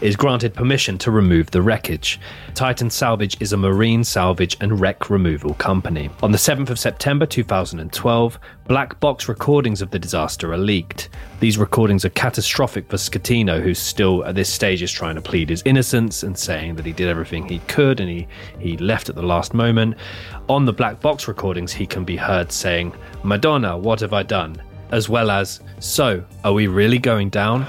is granted permission to remove the wreckage. Titan Salvage is a marine salvage and wreck removal company. On the seventh of September two thousand twelve, black box recordings of the disaster are leaked. These recordings are catastrophic for Schettino, who still at this stage is trying to plead his innocence and saying that he did everything he could and he, he left at the last moment. On the black box recordings, he can be heard saying, "Madonna, what have I done?" As well as, "So, are we really going down?"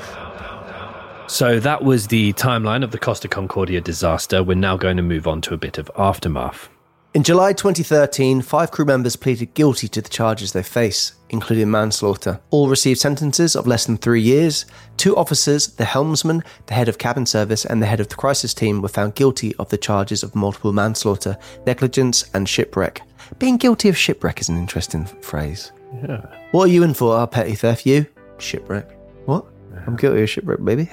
So that was the timeline of the Costa Concordia disaster. We're now going to move on to a bit of aftermath. In July twenty thirteen, five crew members pleaded guilty to the charges they face, including manslaughter. All received sentences of less than three years. Two officers, the helmsman, the head of cabin service, and the head of the crisis team were found guilty of the charges of multiple manslaughter, negligence, and shipwreck. Being guilty of shipwreck is an interesting phrase. Yeah. What are you in for, our petty theft, you? Shipwreck. What? I'm guilty of shipwreck, baby.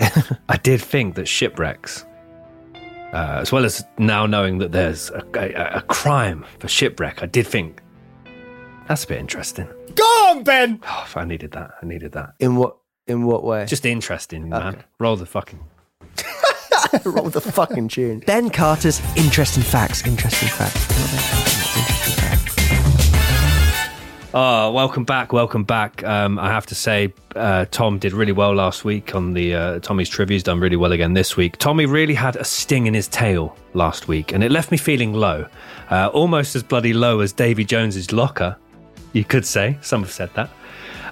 I did think that shipwrecks, uh, as well as now knowing that there's a, a, a crime for shipwreck, I did think, that's a bit interesting. Go on, Ben! Oh, I needed that. I needed that. In what In what way? Just interesting, okay. Man. Roll the fucking... Roll the fucking tune. Ben Carter's Interesting Facts. Interesting Facts. Interesting Facts. Oh, welcome back, welcome back. Um, I have to say, uh, Tom did really well last week on the uh, Tommy's Trivia's done really well again this week. Tommy really had a sting in his tail last week, and it left me feeling low. Uh, almost as bloody low as Davy Jones's locker, you could say. Some have said that.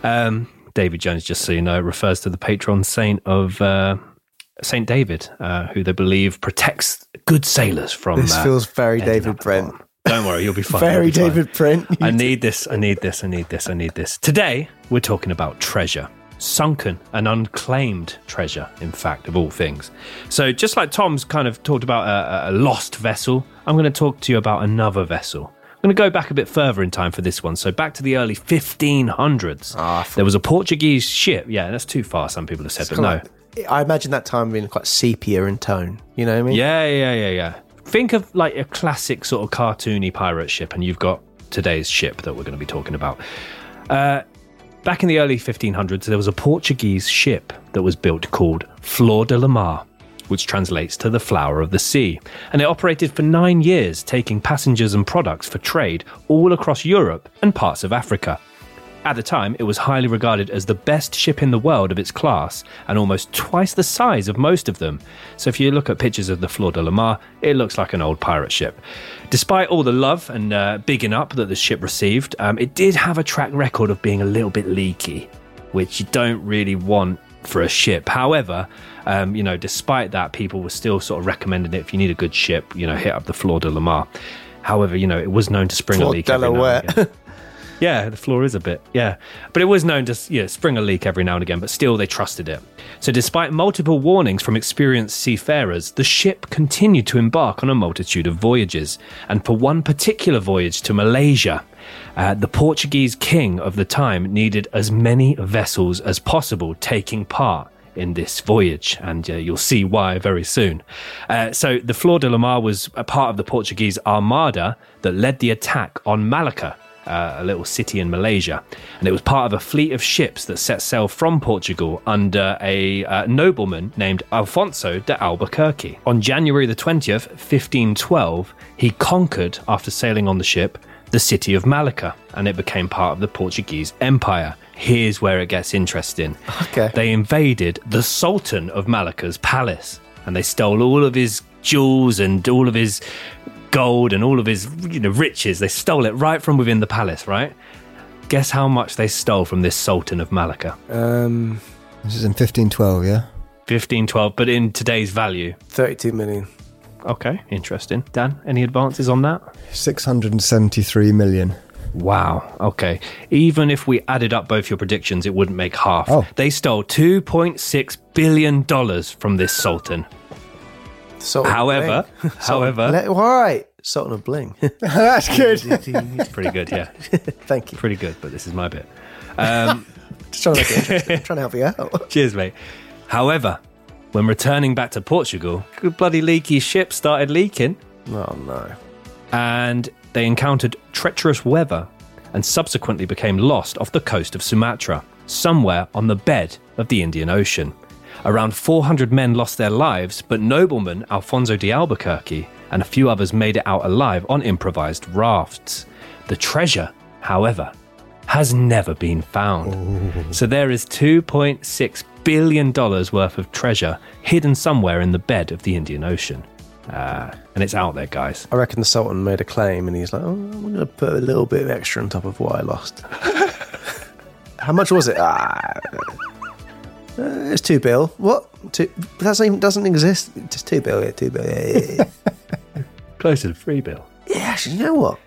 Um, Davy Jones, just so you know, refers to the patron saint of... Uh, Saint David, uh, who they believe protects good sailors from... This uh, feels very David Brent. Don't worry, you'll be fine. Very be David fine. Print. I need this, I need this, I need this, I need this. Today, we're talking about treasure. Sunken and unclaimed treasure, in fact, of all things. So just like Tom's kind of talked about a, a lost vessel, I'm going to talk to you about another vessel. I'm going to go back a bit further in time for this one. So back to the early fifteen hundreds. Oh, there was a Portuguese ship. Yeah, that's too far, some people have said, but no. Like, I imagine that time being quite sepia in tone. You know what I mean? Yeah, yeah, yeah, yeah. Think of like a classic sort of cartoony pirate ship, and you've got today's ship that we're going to be talking about. Uh, back in the early fifteen hundreds, there was a Portuguese ship that was built called Flor de la Mar, which translates to the flower of the sea. And it operated for nine years, taking passengers and products for trade all across Europe and parts of Africa. At the time, it was highly regarded as the best ship in the world of its class and almost twice the size of most of them. So if you look at pictures of the Flor de la Mar, it looks like an old pirate ship. Despite all the love and uh, bigging up that the ship received, um, it did have a track record of being a little bit leaky, which you don't really want for a ship. However, um, you know, despite that, people were still sort of recommending it. If you need a good ship, you know, hit up the Flor de la Mar. However, you know, it was known to spring Flor a leak every now and again. Yeah, the floor is a bit, yeah. But it was known to you know, spring a leak every now and again, but still they trusted it. So despite multiple warnings from experienced seafarers, the ship continued to embark on a multitude of voyages. And for one particular voyage to Malaysia, uh, the Portuguese king of the time needed as many vessels as possible taking part in this voyage, and uh, you'll see why very soon. Uh, so the Flor de la Mar was a part of the Portuguese armada that led the attack on Malacca, Uh, a little city in Malaysia, and it was part of a fleet of ships that set sail from Portugal under a uh, nobleman named Alfonso de Albuquerque. On January the twentieth, fifteen twelve, he conquered, after sailing on the ship, the city of Malacca, and it became part of the Portuguese Empire. Here's where it gets interesting. Okay. They invaded the Sultan of Malacca's palace, and they stole all of his jewels and all of his gold and all of his you know, riches. They stole it right from within the palace, right? Guess how much they stole from this Sultan of Malacca? Um, this is in fifteen twelve, yeah? fifteen twelve, but in today's value? thirty-two million. Okay, interesting. Dan, any advances on that? six hundred seventy-three million. Wow, okay. Even if we added up both your predictions, it wouldn't make half. Oh. They stole two point six billion dollars from this Sultan. Sultan however, however, Sultan, all right, Sultan of Bling. That's good. Pretty good, yeah. Thank you. Pretty good, but this is my bit. Um, Just trying to make it interesting. I'm trying to help you out. Cheers, mate. However, when returning back to Portugal, the bloody leaky ship started leaking. Oh no! And they encountered treacherous weather and subsequently became lost off the coast of Sumatra. somewhere on the bed of the Indian Ocean. Around four hundred men lost their lives, but nobleman Alfonso de Albuquerque and a few others made it out alive on improvised rafts. The treasure, however, has never been found. Ooh. So there is two point six billion dollars worth of treasure hidden somewhere in the bed of the Indian Ocean. Uh, and it's out there, guys. I reckon the Sultan made a claim and he's like, oh, I'm going to put a little bit of extra on top of what I lost. How much was it? Ah, uh, it's two bill. What? Two, that even, doesn't exist. Just two bill, yeah, two bill. Yeah, yeah, yeah. Closer to three bill. Yeah, actually, you know what?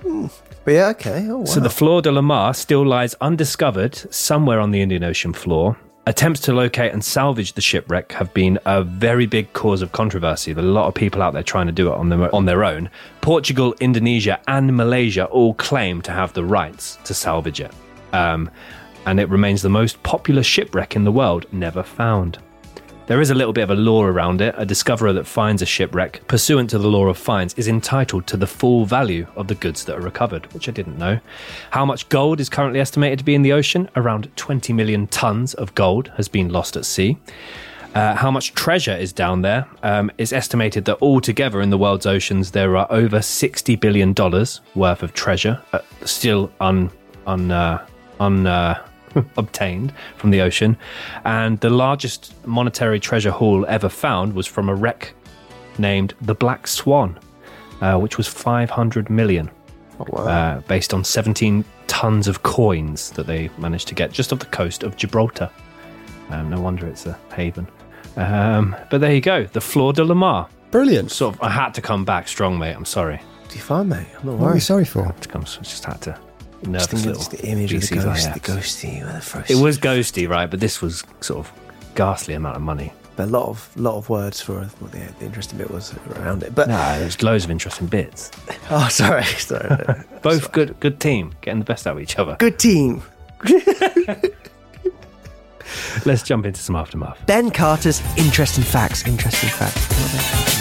Mm. But yeah, okay. Oh, wow. So the Flor de la Mar still lies undiscovered somewhere on the Indian Ocean floor. Attempts to locate and salvage the shipwreck have been a very big cause of controversy. There are a lot of people out there trying to do it on their, on their own. Portugal, Indonesia and Malaysia all claim to have the rights to salvage it. Um, and it remains the most popular shipwreck in the world, never found. There is a little bit of a law around it. A discoverer that finds a shipwreck, pursuant to the law of fines, is entitled to the full value of the goods that are recovered, which I didn't know. How much gold is currently estimated to be in the ocean? Around twenty million tons of gold has been lost at sea. Uh, how much treasure is down there? Um, it's estimated that altogether in the world's oceans, there are over sixty billion dollars worth of treasure uh, still un, un, uh, un, uh, obtained from the ocean. And the largest monetary treasure haul ever found was from a wreck named the Black Swan, uh, which was five hundred million. Oh, wow. uh, based on seventeen tons of coins that they managed to get just off the coast of Gibraltar. Um, no wonder it's a haven. Um, but there you go, the Flor de la Mar. Brilliant. Sort of, I had to come back strong, mate. I'm sorry. Do you find, mate? I'm not worried. What are you sorry for? I had to come, so I just had to. Nervous just little the image of the ghost, the ghosty the first. It was ghosty, right? But this was sort of ghastly amount of money. But a lot of lot of words for what the, the interesting bit was around it. But no, nah, there's loads of interesting bits. oh, sorry, sorry. Both sorry. good, good team, getting the best out of each other. Good team. Let's jump into some aftermath. Ben Carter's interesting facts. Interesting facts.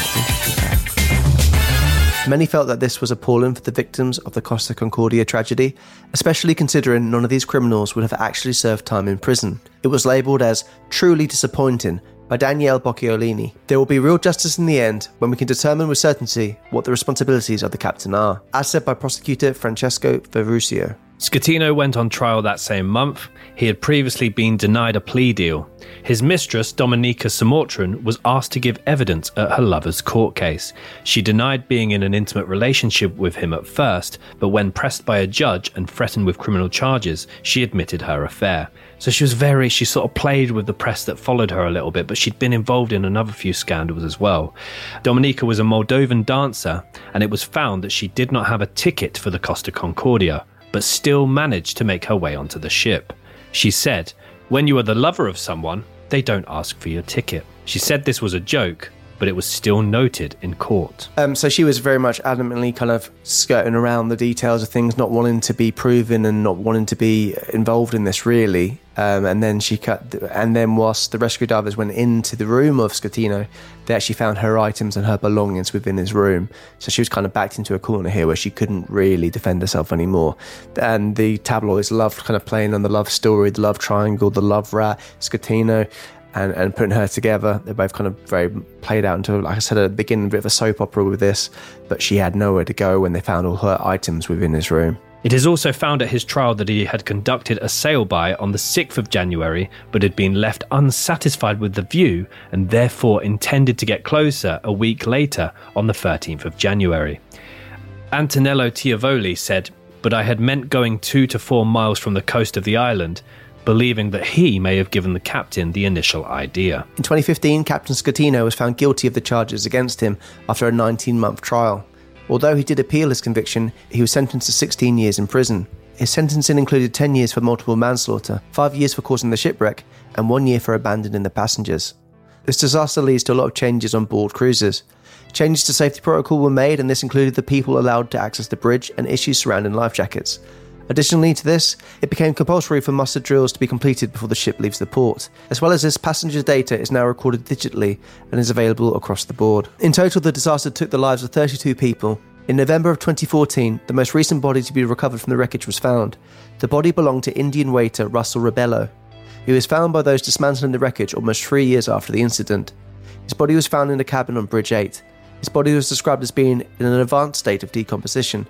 Many felt that this was appalling for the victims of the Costa Concordia tragedy, especially considering none of these criminals would have actually served time in prison. It was labelled as truly disappointing by Daniele Bocciolini. There will be real justice in the end when we can determine with certainty what the responsibilities of the captain are, as said by prosecutor Francesco Ferruccio. Schettino went on trial that same month. He had previously been denied a plea deal. His mistress, Domnica Cemortan, was asked to give evidence at her lover's court case. She denied being in an intimate relationship with him at first, but when pressed by a judge and threatened with criminal charges, she admitted her affair. So she was very, she sort of played with the press that followed her a little bit, but she'd been involved in another few scandals as well. Dominica was a Moldovan dancer, and it was found that she did not have a ticket for the Costa Concordia, but still managed to make her way onto the ship. She said, when you are the lover of someone, they don't ask for your ticket. She said this was a joke, but it was still noted in court. Um, so she was very much adamantly kind of skirting around the details of things, not wanting to be proven and not wanting to be involved in this, really. Um, and then she cut, the, and then whilst the rescue divers went into the room of Schettino, they actually found her items and her belongings within his room. So she was kind of backed into a corner here where she couldn't really defend herself anymore. And the tabloids loved kind of playing on the love story, the love triangle, the love rat, Schettino, and, and putting her together. They both kind of very played out into, like I said at the beginning, a bit of a soap opera with this, but she had nowhere to go when they found all her items within his room. It is also found at his trial that he had conducted a sale-by on the sixth of January, but had been left unsatisfied with the view and therefore intended to get closer a week later on the thirteenth of January. Antonello Tiavoli said, but I had meant going two to four miles from the coast of the island, believing that he may have given the captain the initial idea. In twenty fifteen, Captain Schettino was found guilty of the charges against him after a nineteen-month trial. Although he did appeal his conviction, he was sentenced to sixteen years in prison. His sentencing included ten years for multiple manslaughter, five years for causing the shipwreck, and one year for abandoning the passengers. This disaster leads to a lot of changes on board cruises. Changes to safety protocol were made, and this included the people allowed to access the bridge and issues surrounding life jackets. Additionally to this, it became compulsory for muster drills to be completed before the ship leaves the port, as well as this passenger data is now recorded digitally and is available across the board. In total, the disaster took the lives of thirty-two people, In November of twenty fourteen, the most recent body to be recovered from the wreckage was found. The body belonged to Indian waiter Russell Ribello, who was found by those dismantling the wreckage almost three years after the incident. His body was found in a cabin on Bridge eight. His body was described as being in an advanced state of decomposition.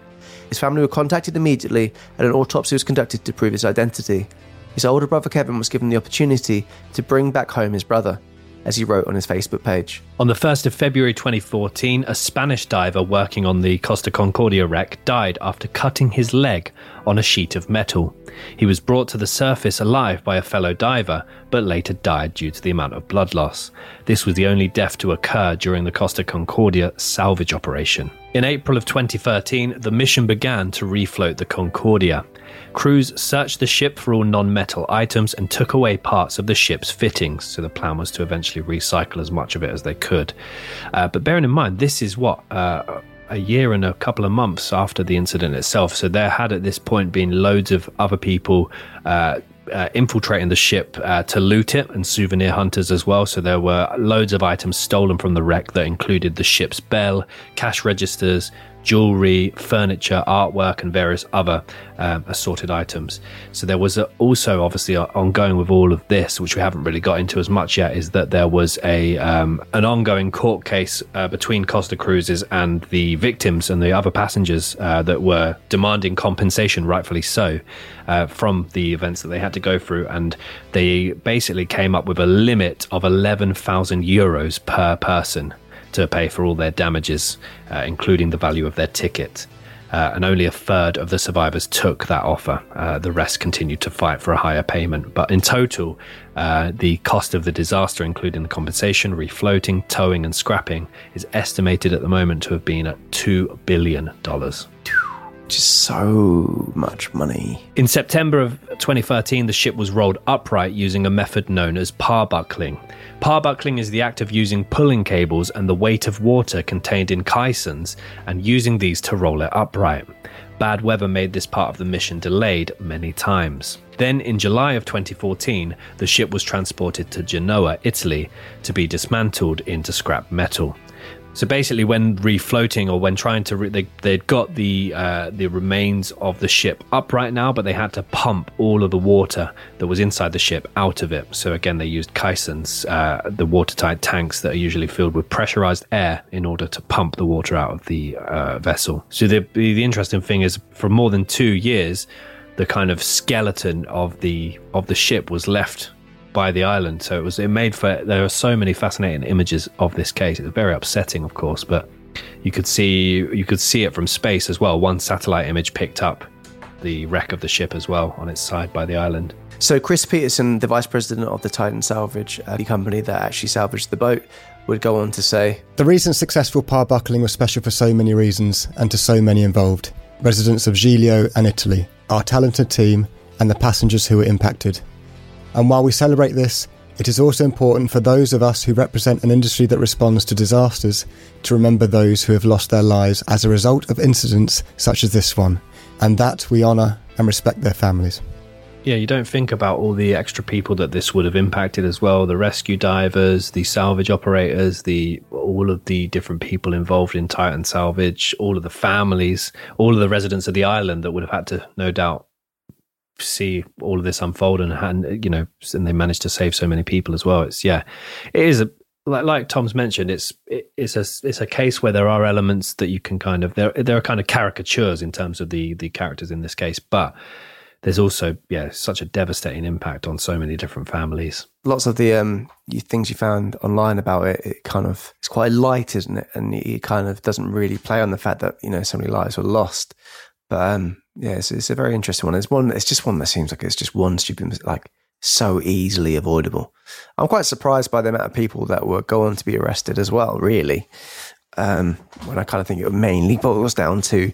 His family were contacted immediately and an autopsy was conducted to prove his identity. His older brother Kevin was given the opportunity to bring back home his brother, as he wrote on his Facebook page. On the first of February twenty fourteen, a Spanish diver working on the Costa Concordia wreck died after cutting his leg on a sheet of metal. He was brought to the surface alive by a fellow diver, but later died due to the amount of blood loss. This was the only death to occur during the Costa Concordia salvage operation. In April of twenty thirteen, the mission began to refloat the Concordia. Crews searched the ship for all non-metal items and took away parts of the ship's fittings, so the plan was to eventually recycle as much of it as they could. Uh, but bearing in mind, this is what, uh, a year and a couple of months after the incident itself, so there had at this point been loads of other people uh, Uh, infiltrating the ship uh, to loot it, and souvenir hunters as well. So there were loads of items stolen from the wreck that included the ship's bell, cash registers, jewelry, furniture, artwork, and various other um, assorted items. So there was a, also obviously uh, ongoing with all of this, which we haven't really got into as much yet, is that there was a um, an ongoing court case uh, between Costa Cruises and the victims and the other passengers uh, that were demanding compensation, rightfully so, uh, from the events that they had to go through. And they basically came up with a limit of eleven thousand euros per person to pay for all their damages, uh, including the value of their ticket. Uh, and only a third of the survivors took that offer. Uh, the rest continued to fight for a higher payment. But in total, uh, the cost of the disaster, including the compensation, refloating, towing and scrapping, is estimated at the moment to have been at two billion dollars. Just so much money. In September of twenty thirteen, the ship was rolled upright using a method known as parbuckling. Parbuckling is the act of using pulling cables and the weight of water contained in caissons and using these to roll it upright. Bad weather made this part of the mission delayed many times. Then in July of twenty fourteen, the ship was transported to Genoa, Italy, to be dismantled into scrap metal. So basically, when refloating or when trying to, re- they, they'd got the uh, the remains of the ship up right now, but they had to pump all of the water that was inside the ship out of it. So again, they used caissons, uh, the watertight tanks that are usually filled with pressurized air, in order to pump the water out of the uh, vessel. So the the interesting thing is, for more than two years, the kind of skeleton of the of the ship was left by the island. So it was it made for there are so many fascinating images of this case. It's very upsetting, of course, but you could see you could see it from space as well. One satellite image picked up the wreck of the ship as well on its side by the island. So Chris Peterson, the vice president of the Titan Salvage, uh, the company that actually salvaged the boat, would go on to say, "The recent successful parbuckling was special for so many reasons and to so many involved: residents of Giglio and Italy, our talented team, and the passengers who were impacted. And while we celebrate this, it is also important for those of us who represent an industry that responds to disasters to remember those who have lost their lives as a result of incidents such as this one, and that we honour and respect their families." Yeah, you don't think about all the extra people that this would have impacted as well. The rescue divers, the salvage operators, the all of the different people involved in Titan Salvage, all of the families, all of the residents of the island that would have had to, no doubt, see all of this unfold, and, and you know, and they managed to save so many people as well. It's yeah, it is a like, like Tom's mentioned. It's it, it's a it's a case where there are elements that you can kind of there there are kind of caricatures in terms of the the characters in this case, but there's also yeah such a devastating impact on so many different families. Lots of the um things you found online about it, it kind of it's quite light, isn't it? And it kind of doesn't really play on the fact that you know so many lives were lost, but um. Yeah, it's, it's a very interesting one. It's one. It's just one that seems like it's just one stupid, like so easily avoidable. I'm quite surprised by the amount of people that were going to be arrested as well, really. Um, when I kind of think it mainly boils down to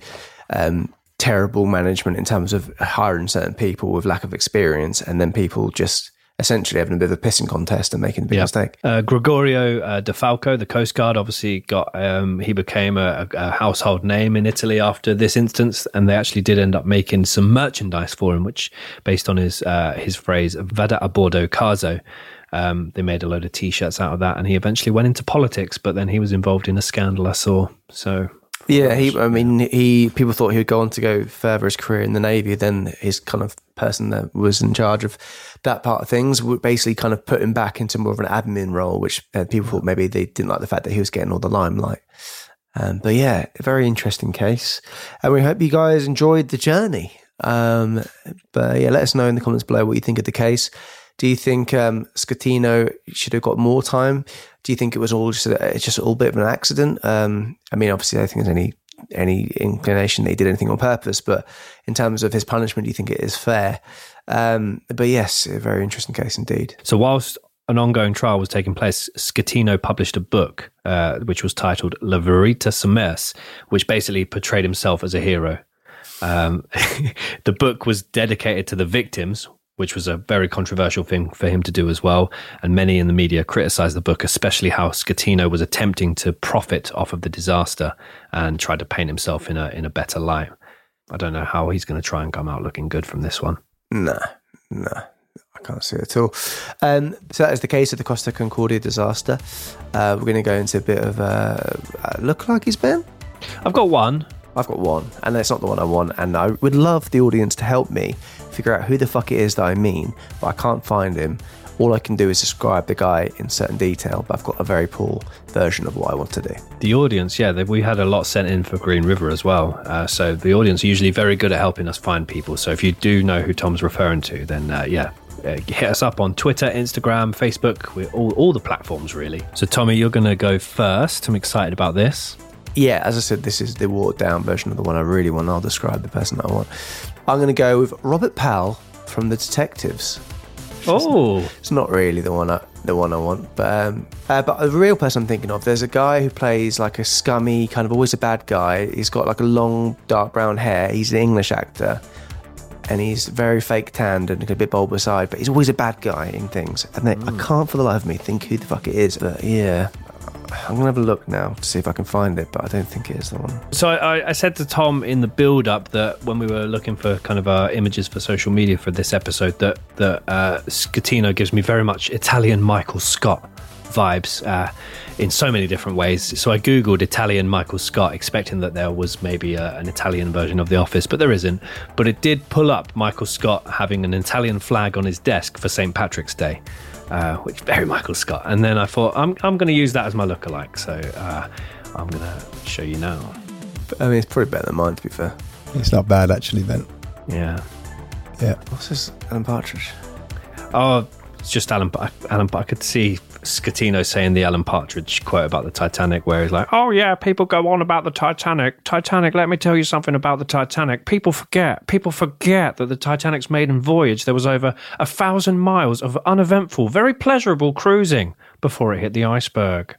um, terrible management in terms of hiring certain people with lack of experience, and then people just essentially having a bit of a pissing contest and making a big yeah. mistake. Uh, Gregorio uh, De Falco, the Coast Guard, obviously got, um, he became a, a household name in Italy after this instance, and they actually did end up making some merchandise for him, which, based on his uh, his phrase, Vada a bordo caso, um, they made a load of T-shirts out of that, and he eventually went into politics, but then he was involved in a scandal I saw, so... Yeah, he, I mean, he. People thought he would go on to go further his career in the Navy. Then his kind of person that was in charge of that part of things would basically kind of put him back into more of an admin role, which uh, people thought maybe they didn't like the fact that he was getting all the limelight. Um, but yeah, a very interesting case. And we hope you guys enjoyed the journey. Um, but yeah, let us know in the comments below what you think of the case. Do you think um, Schettino should have got more time? Do you think it was all just a, it's just a little bit of an accident? Um, I mean, obviously, I don't think there's any any inclination that he did anything on purpose. But in terms of his punishment, do you think it is fair? Um, but yes, a very interesting case indeed. So whilst an ongoing trial was taking place, Schettino published a book uh, which was titled La Veritas Sommerse, which basically portrayed himself as a hero. Um, the book was dedicated to the victims, which was a very controversial thing for him to do as well. And many in the media criticised the book, especially how Schettino was attempting to profit off of the disaster and tried to paint himself in a in a better light. I don't know how he's going to try and come out looking good from this one. Nah, nah, I can't see it at all. Um, so that is the case of the Costa Concordia disaster. Uh, we're going to go into a bit of a uh, look like he's been. I've got one. I've got one, and that's not the one I want, and I would love the audience to help me figure out who the fuck it is that I mean, but I can't find him. All I can do is describe the guy in certain detail, but I've got a very poor version of what I want to do. The audience, yeah, we had a lot sent in for Green River as well, uh, so the audience are usually very good at helping us find people, so if you do know who Tom's referring to, then uh, yeah, uh, hit us up on Twitter, Instagram, Facebook, we're all, all the platforms really. So Tommy, you're going to go first. I'm excited about this. Yeah, as I said, this is the watered-down version of the one I really want. I'll describe the person I want. I'm going to go with Robert Powell from The Detectives. Oh, it's, it's not really the one I, the one I want, but um, uh, but the real person I'm thinking of. There's a guy who plays like a scummy, kind of always a bad guy. He's got like a long, dark brown hair. He's an English actor, and he's very fake tanned and a bit bulbous eyed. But he's always a bad guy in things, and then, mm. I can't for the life of me think who the fuck it is. But yeah. I'm going to have a look now to see if I can find it, but I don't think it is the one. So I, I said to Tom in the build-up that when we were looking for kind of our images for social media for this episode, that, that uh, Schettino gives me very much Italian Michael Scott vibes uh, in so many different ways. So I Googled Italian Michael Scott, expecting that there was maybe a, an Italian version of The Office, but there isn't. But it did pull up Michael Scott having an Italian flag on his desk for Saint Patrick's Day. Uh, which very Michael Scott, and then I thought I'm I'm going to use that as my lookalike, so uh, I'm going to show you now. I mean, it's probably better than mine, to be fair. It's not bad actually, then. Yeah, yeah. What's this, Alan Partridge? Oh, it's just Alan. Alan. I could see Schettino saying the Alan Partridge quote about the Titanic, where he's like, "Oh yeah, people go on about the Titanic. Titanic. Let me tell you something about the Titanic. People forget. People forget that the Titanic's maiden voyage, there was over a thousand miles of uneventful, very pleasurable cruising before it hit the iceberg."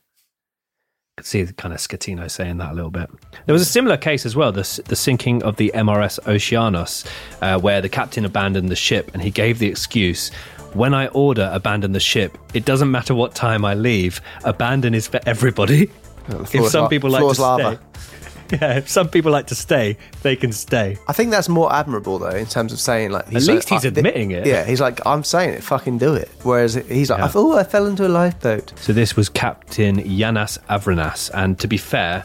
I could see kind of Schettino saying that a little bit. There was a similar case as well, the, the sinking of the M R S Oceanos, uh, where the captain abandoned the ship and he gave the excuse, "When I order abandon the ship, it doesn't matter what time I leave. Abandon is for everybody." Oh, if some people like to stay, yeah, if some people like to stay, they can stay. I think that's more admirable though, in terms of saying like, he's at least like, he's admitting th- it. Yeah, he's like, "I'm saying it, fucking do it." Whereas he's like, yeah. I thought I fell into a lifeboat. So this was Captain Yanis Avranas, and to be fair,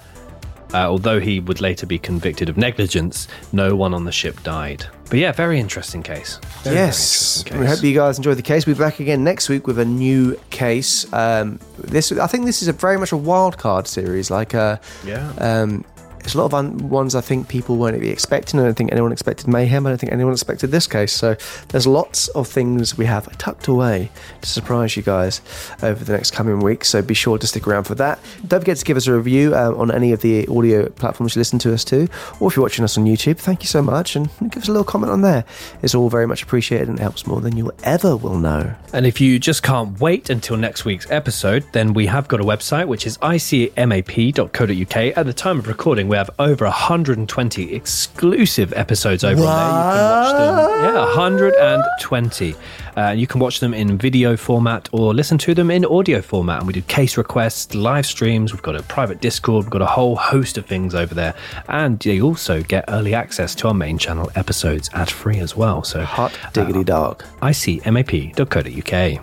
uh, although he would later be convicted of negligence, no one on the ship died. But yeah, very interesting case. Very, yes. Very interesting case. We hope you guys enjoyed the case. We'll be back again next week with a new case. Um, this, I think this is a very much a wild card series. Like, uh, yeah. Um, there's a lot of un- ones I think people weren't really expecting. I don't think anyone expected mayhem. I don't think anyone expected this case. So there's lots of things we have tucked away to surprise you guys over the next coming weeks. So be sure to stick around for that. Don't forget to give us a review um, on any of the audio platforms you listen to us to. Or if you're watching us on YouTube, thank you so much. And give us a little comment on there. It's all very much appreciated and helps more than you ever will know. And if you just can't wait until next week's episode, then we have got a website, which is I C M A P dot co dot U K. At the time of recording, we have over one hundred twenty exclusive episodes over what? on there. You can watch them. Yeah, one hundred twenty. Uh, you can watch them in video format or listen to them in audio format. And we do case requests, live streams. We've got a private Discord. We've got a whole host of things over there. And you also get early access to our main channel episodes ad free as well. So hot diggity uh, dog. I C M A P dot co dot U K.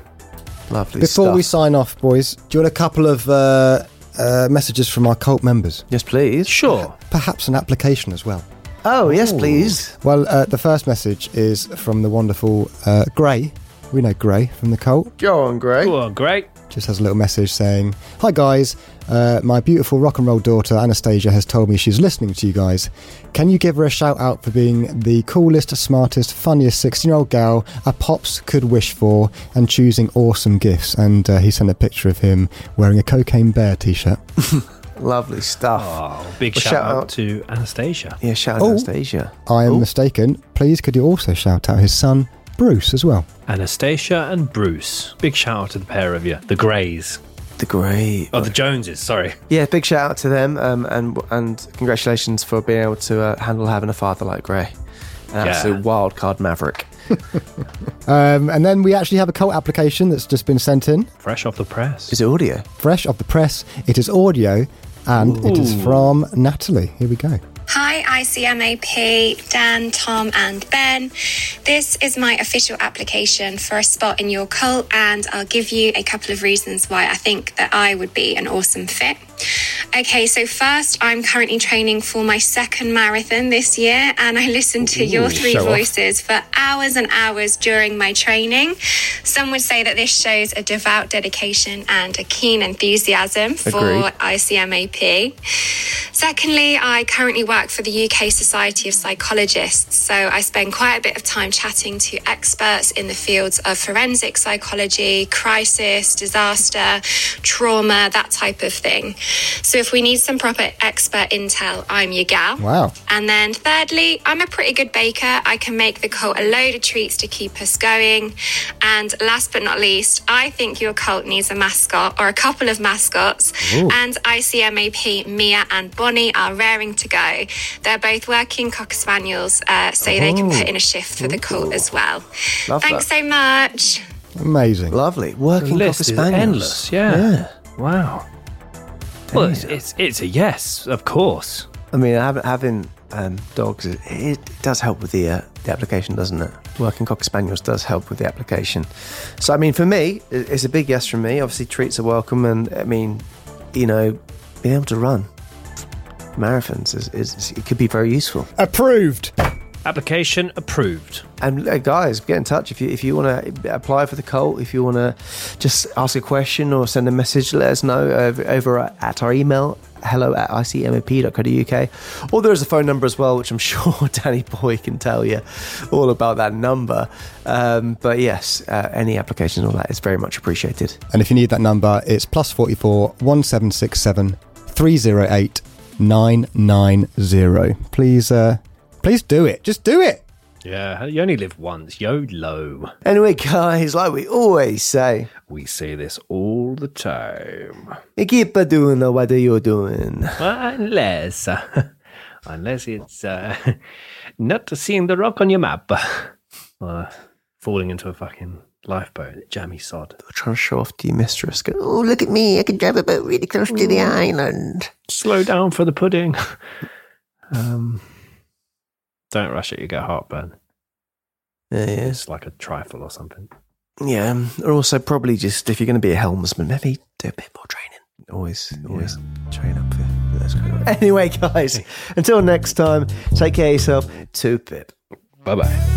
Lovely Before stuff. Before we sign off, boys, do you want a couple of... Uh... Uh, messages from our cult members? Yes, please. Sure. perhaps an application as well. Oh, yes, please. Well, uh, the first message is from the wonderful uh, Grey. We know Grey from the cult. Go on, Grey. Go on, Grey. Just has a little message saying, "Hi, guys. Uh, my beautiful rock and roll daughter, Anastasia, has told me she's listening to you guys. Can you give her a shout out for being the coolest, smartest, funniest sixteen-year-old gal a pops could wish for and choosing awesome gifts?" And uh, he sent a picture of him wearing a Cocaine Bear T-shirt. Lovely stuff. Oh, big well, shout, shout out, out to Anastasia. Yeah, shout out oh, to Anastasia. I am Ooh. mistaken. Please, could you also shout out his son, Bruce, as well? Anastasia and Bruce. Big shout out to the pair of you. The Greys. The Grey. Oh, the Joneses, sorry. Yeah, big shout out to them. Um, and and congratulations for being able to uh, handle having a father like Grey. An yeah. absolute wild card maverick. um, and then we actually have a cult application that's just been sent in. Fresh off the press. Is it audio? Fresh off the press. It is audio. And Ooh. it is from Natalie. Here we go. Hi, I C M A P, Dan, Tom and Ben. This is my official application for a spot in your cult, and I'll give you a couple of reasons why I think that I would be an awesome fit. Okay, so first, I'm currently training for my second marathon this year, and I listened to Ooh, your three voices off. for hours and hours during my training. Some would say that this shows a devout dedication and a keen enthusiasm Agreed. for I C M A P. Secondly, I currently work for the U K Society of Psychologists, so I spend quite a bit of time chatting to experts in the fields of forensic psychology, crisis, disaster, trauma, that type of thing. So if we need some proper expert intel, I'm your gal. Wow. And then thirdly, I'm a pretty good baker. I can make the cult a load of treats to keep us going. And last but not least, I think your cult needs a mascot or a couple of mascots. Ooh. And I C M A P, Mia and Bonnie are raring to go. They're both working Cocker Spaniels, uh, so oh. they can put in a shift for Ooh. the cult as well. Love Thanks that. so much. Amazing. Lovely. Working Cocker Spaniels. Endless, yeah. yeah. Wow. Well, it's, it's it's a yes, of course. I mean, having um, dogs, it, it does help with the uh, the application, doesn't it? Working Cocker Spaniels does help with the application. So, I mean, for me, it's a big yes from me. Obviously, treats are welcome, and I mean, you know, being able to run marathons is, is it could be very useful. Approved. Application approved. And uh, guys, get in touch if you if you want to apply for the cult. If you want to just ask a question or send a message, let us know over, over at our email, hello at I C M A P dot co dot U K, or there is a phone number as well, which I'm sure Danny Boy can tell you all about that number. Um, but yes, uh, any application or that is very much appreciated. And if you need that number, it's plus four four one seven six seven three zero eight nine nine zero. Please. Uh, Please do it. Just do it. Yeah, you only live once. YOLO. Anyway, guys, like we always say, we say this all the time. You keep doing what you're doing. Well, unless, uh, unless it's uh, not seeing the rock on your map. Or falling into a fucking lifeboat, jammy sod. They're trying to show off to your mistress. Go, oh, look at me. I can drive a boat really close Ooh. to the island. Slow down for the pudding. um... Don't rush it, you get heartburn. Yeah, yeah. It's like a trifle or something. Yeah, or also probably just, if you're going to be a helmsman, maybe do a bit more training. Always, always yeah. train up for those kind of things. Anyway, guys, until next time, take care of yourself. Two pip. Bye-bye.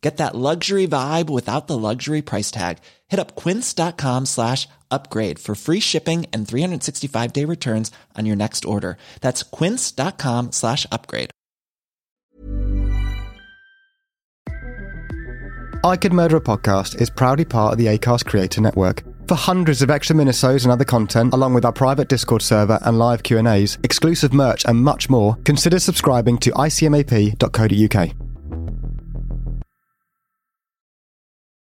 Get that luxury vibe without the luxury price tag. Hit up quince.com slash upgrade for free shipping and three sixty-five day returns on your next order. That's quince.com slash upgrade. I Could Murder a Podcast is proudly part of the Acast Creator Network. For hundreds of extra minisodes and other content, along with our private Discord server and live Q and A's, exclusive merch and much more, consider subscribing to I C M A P dot co dot U K.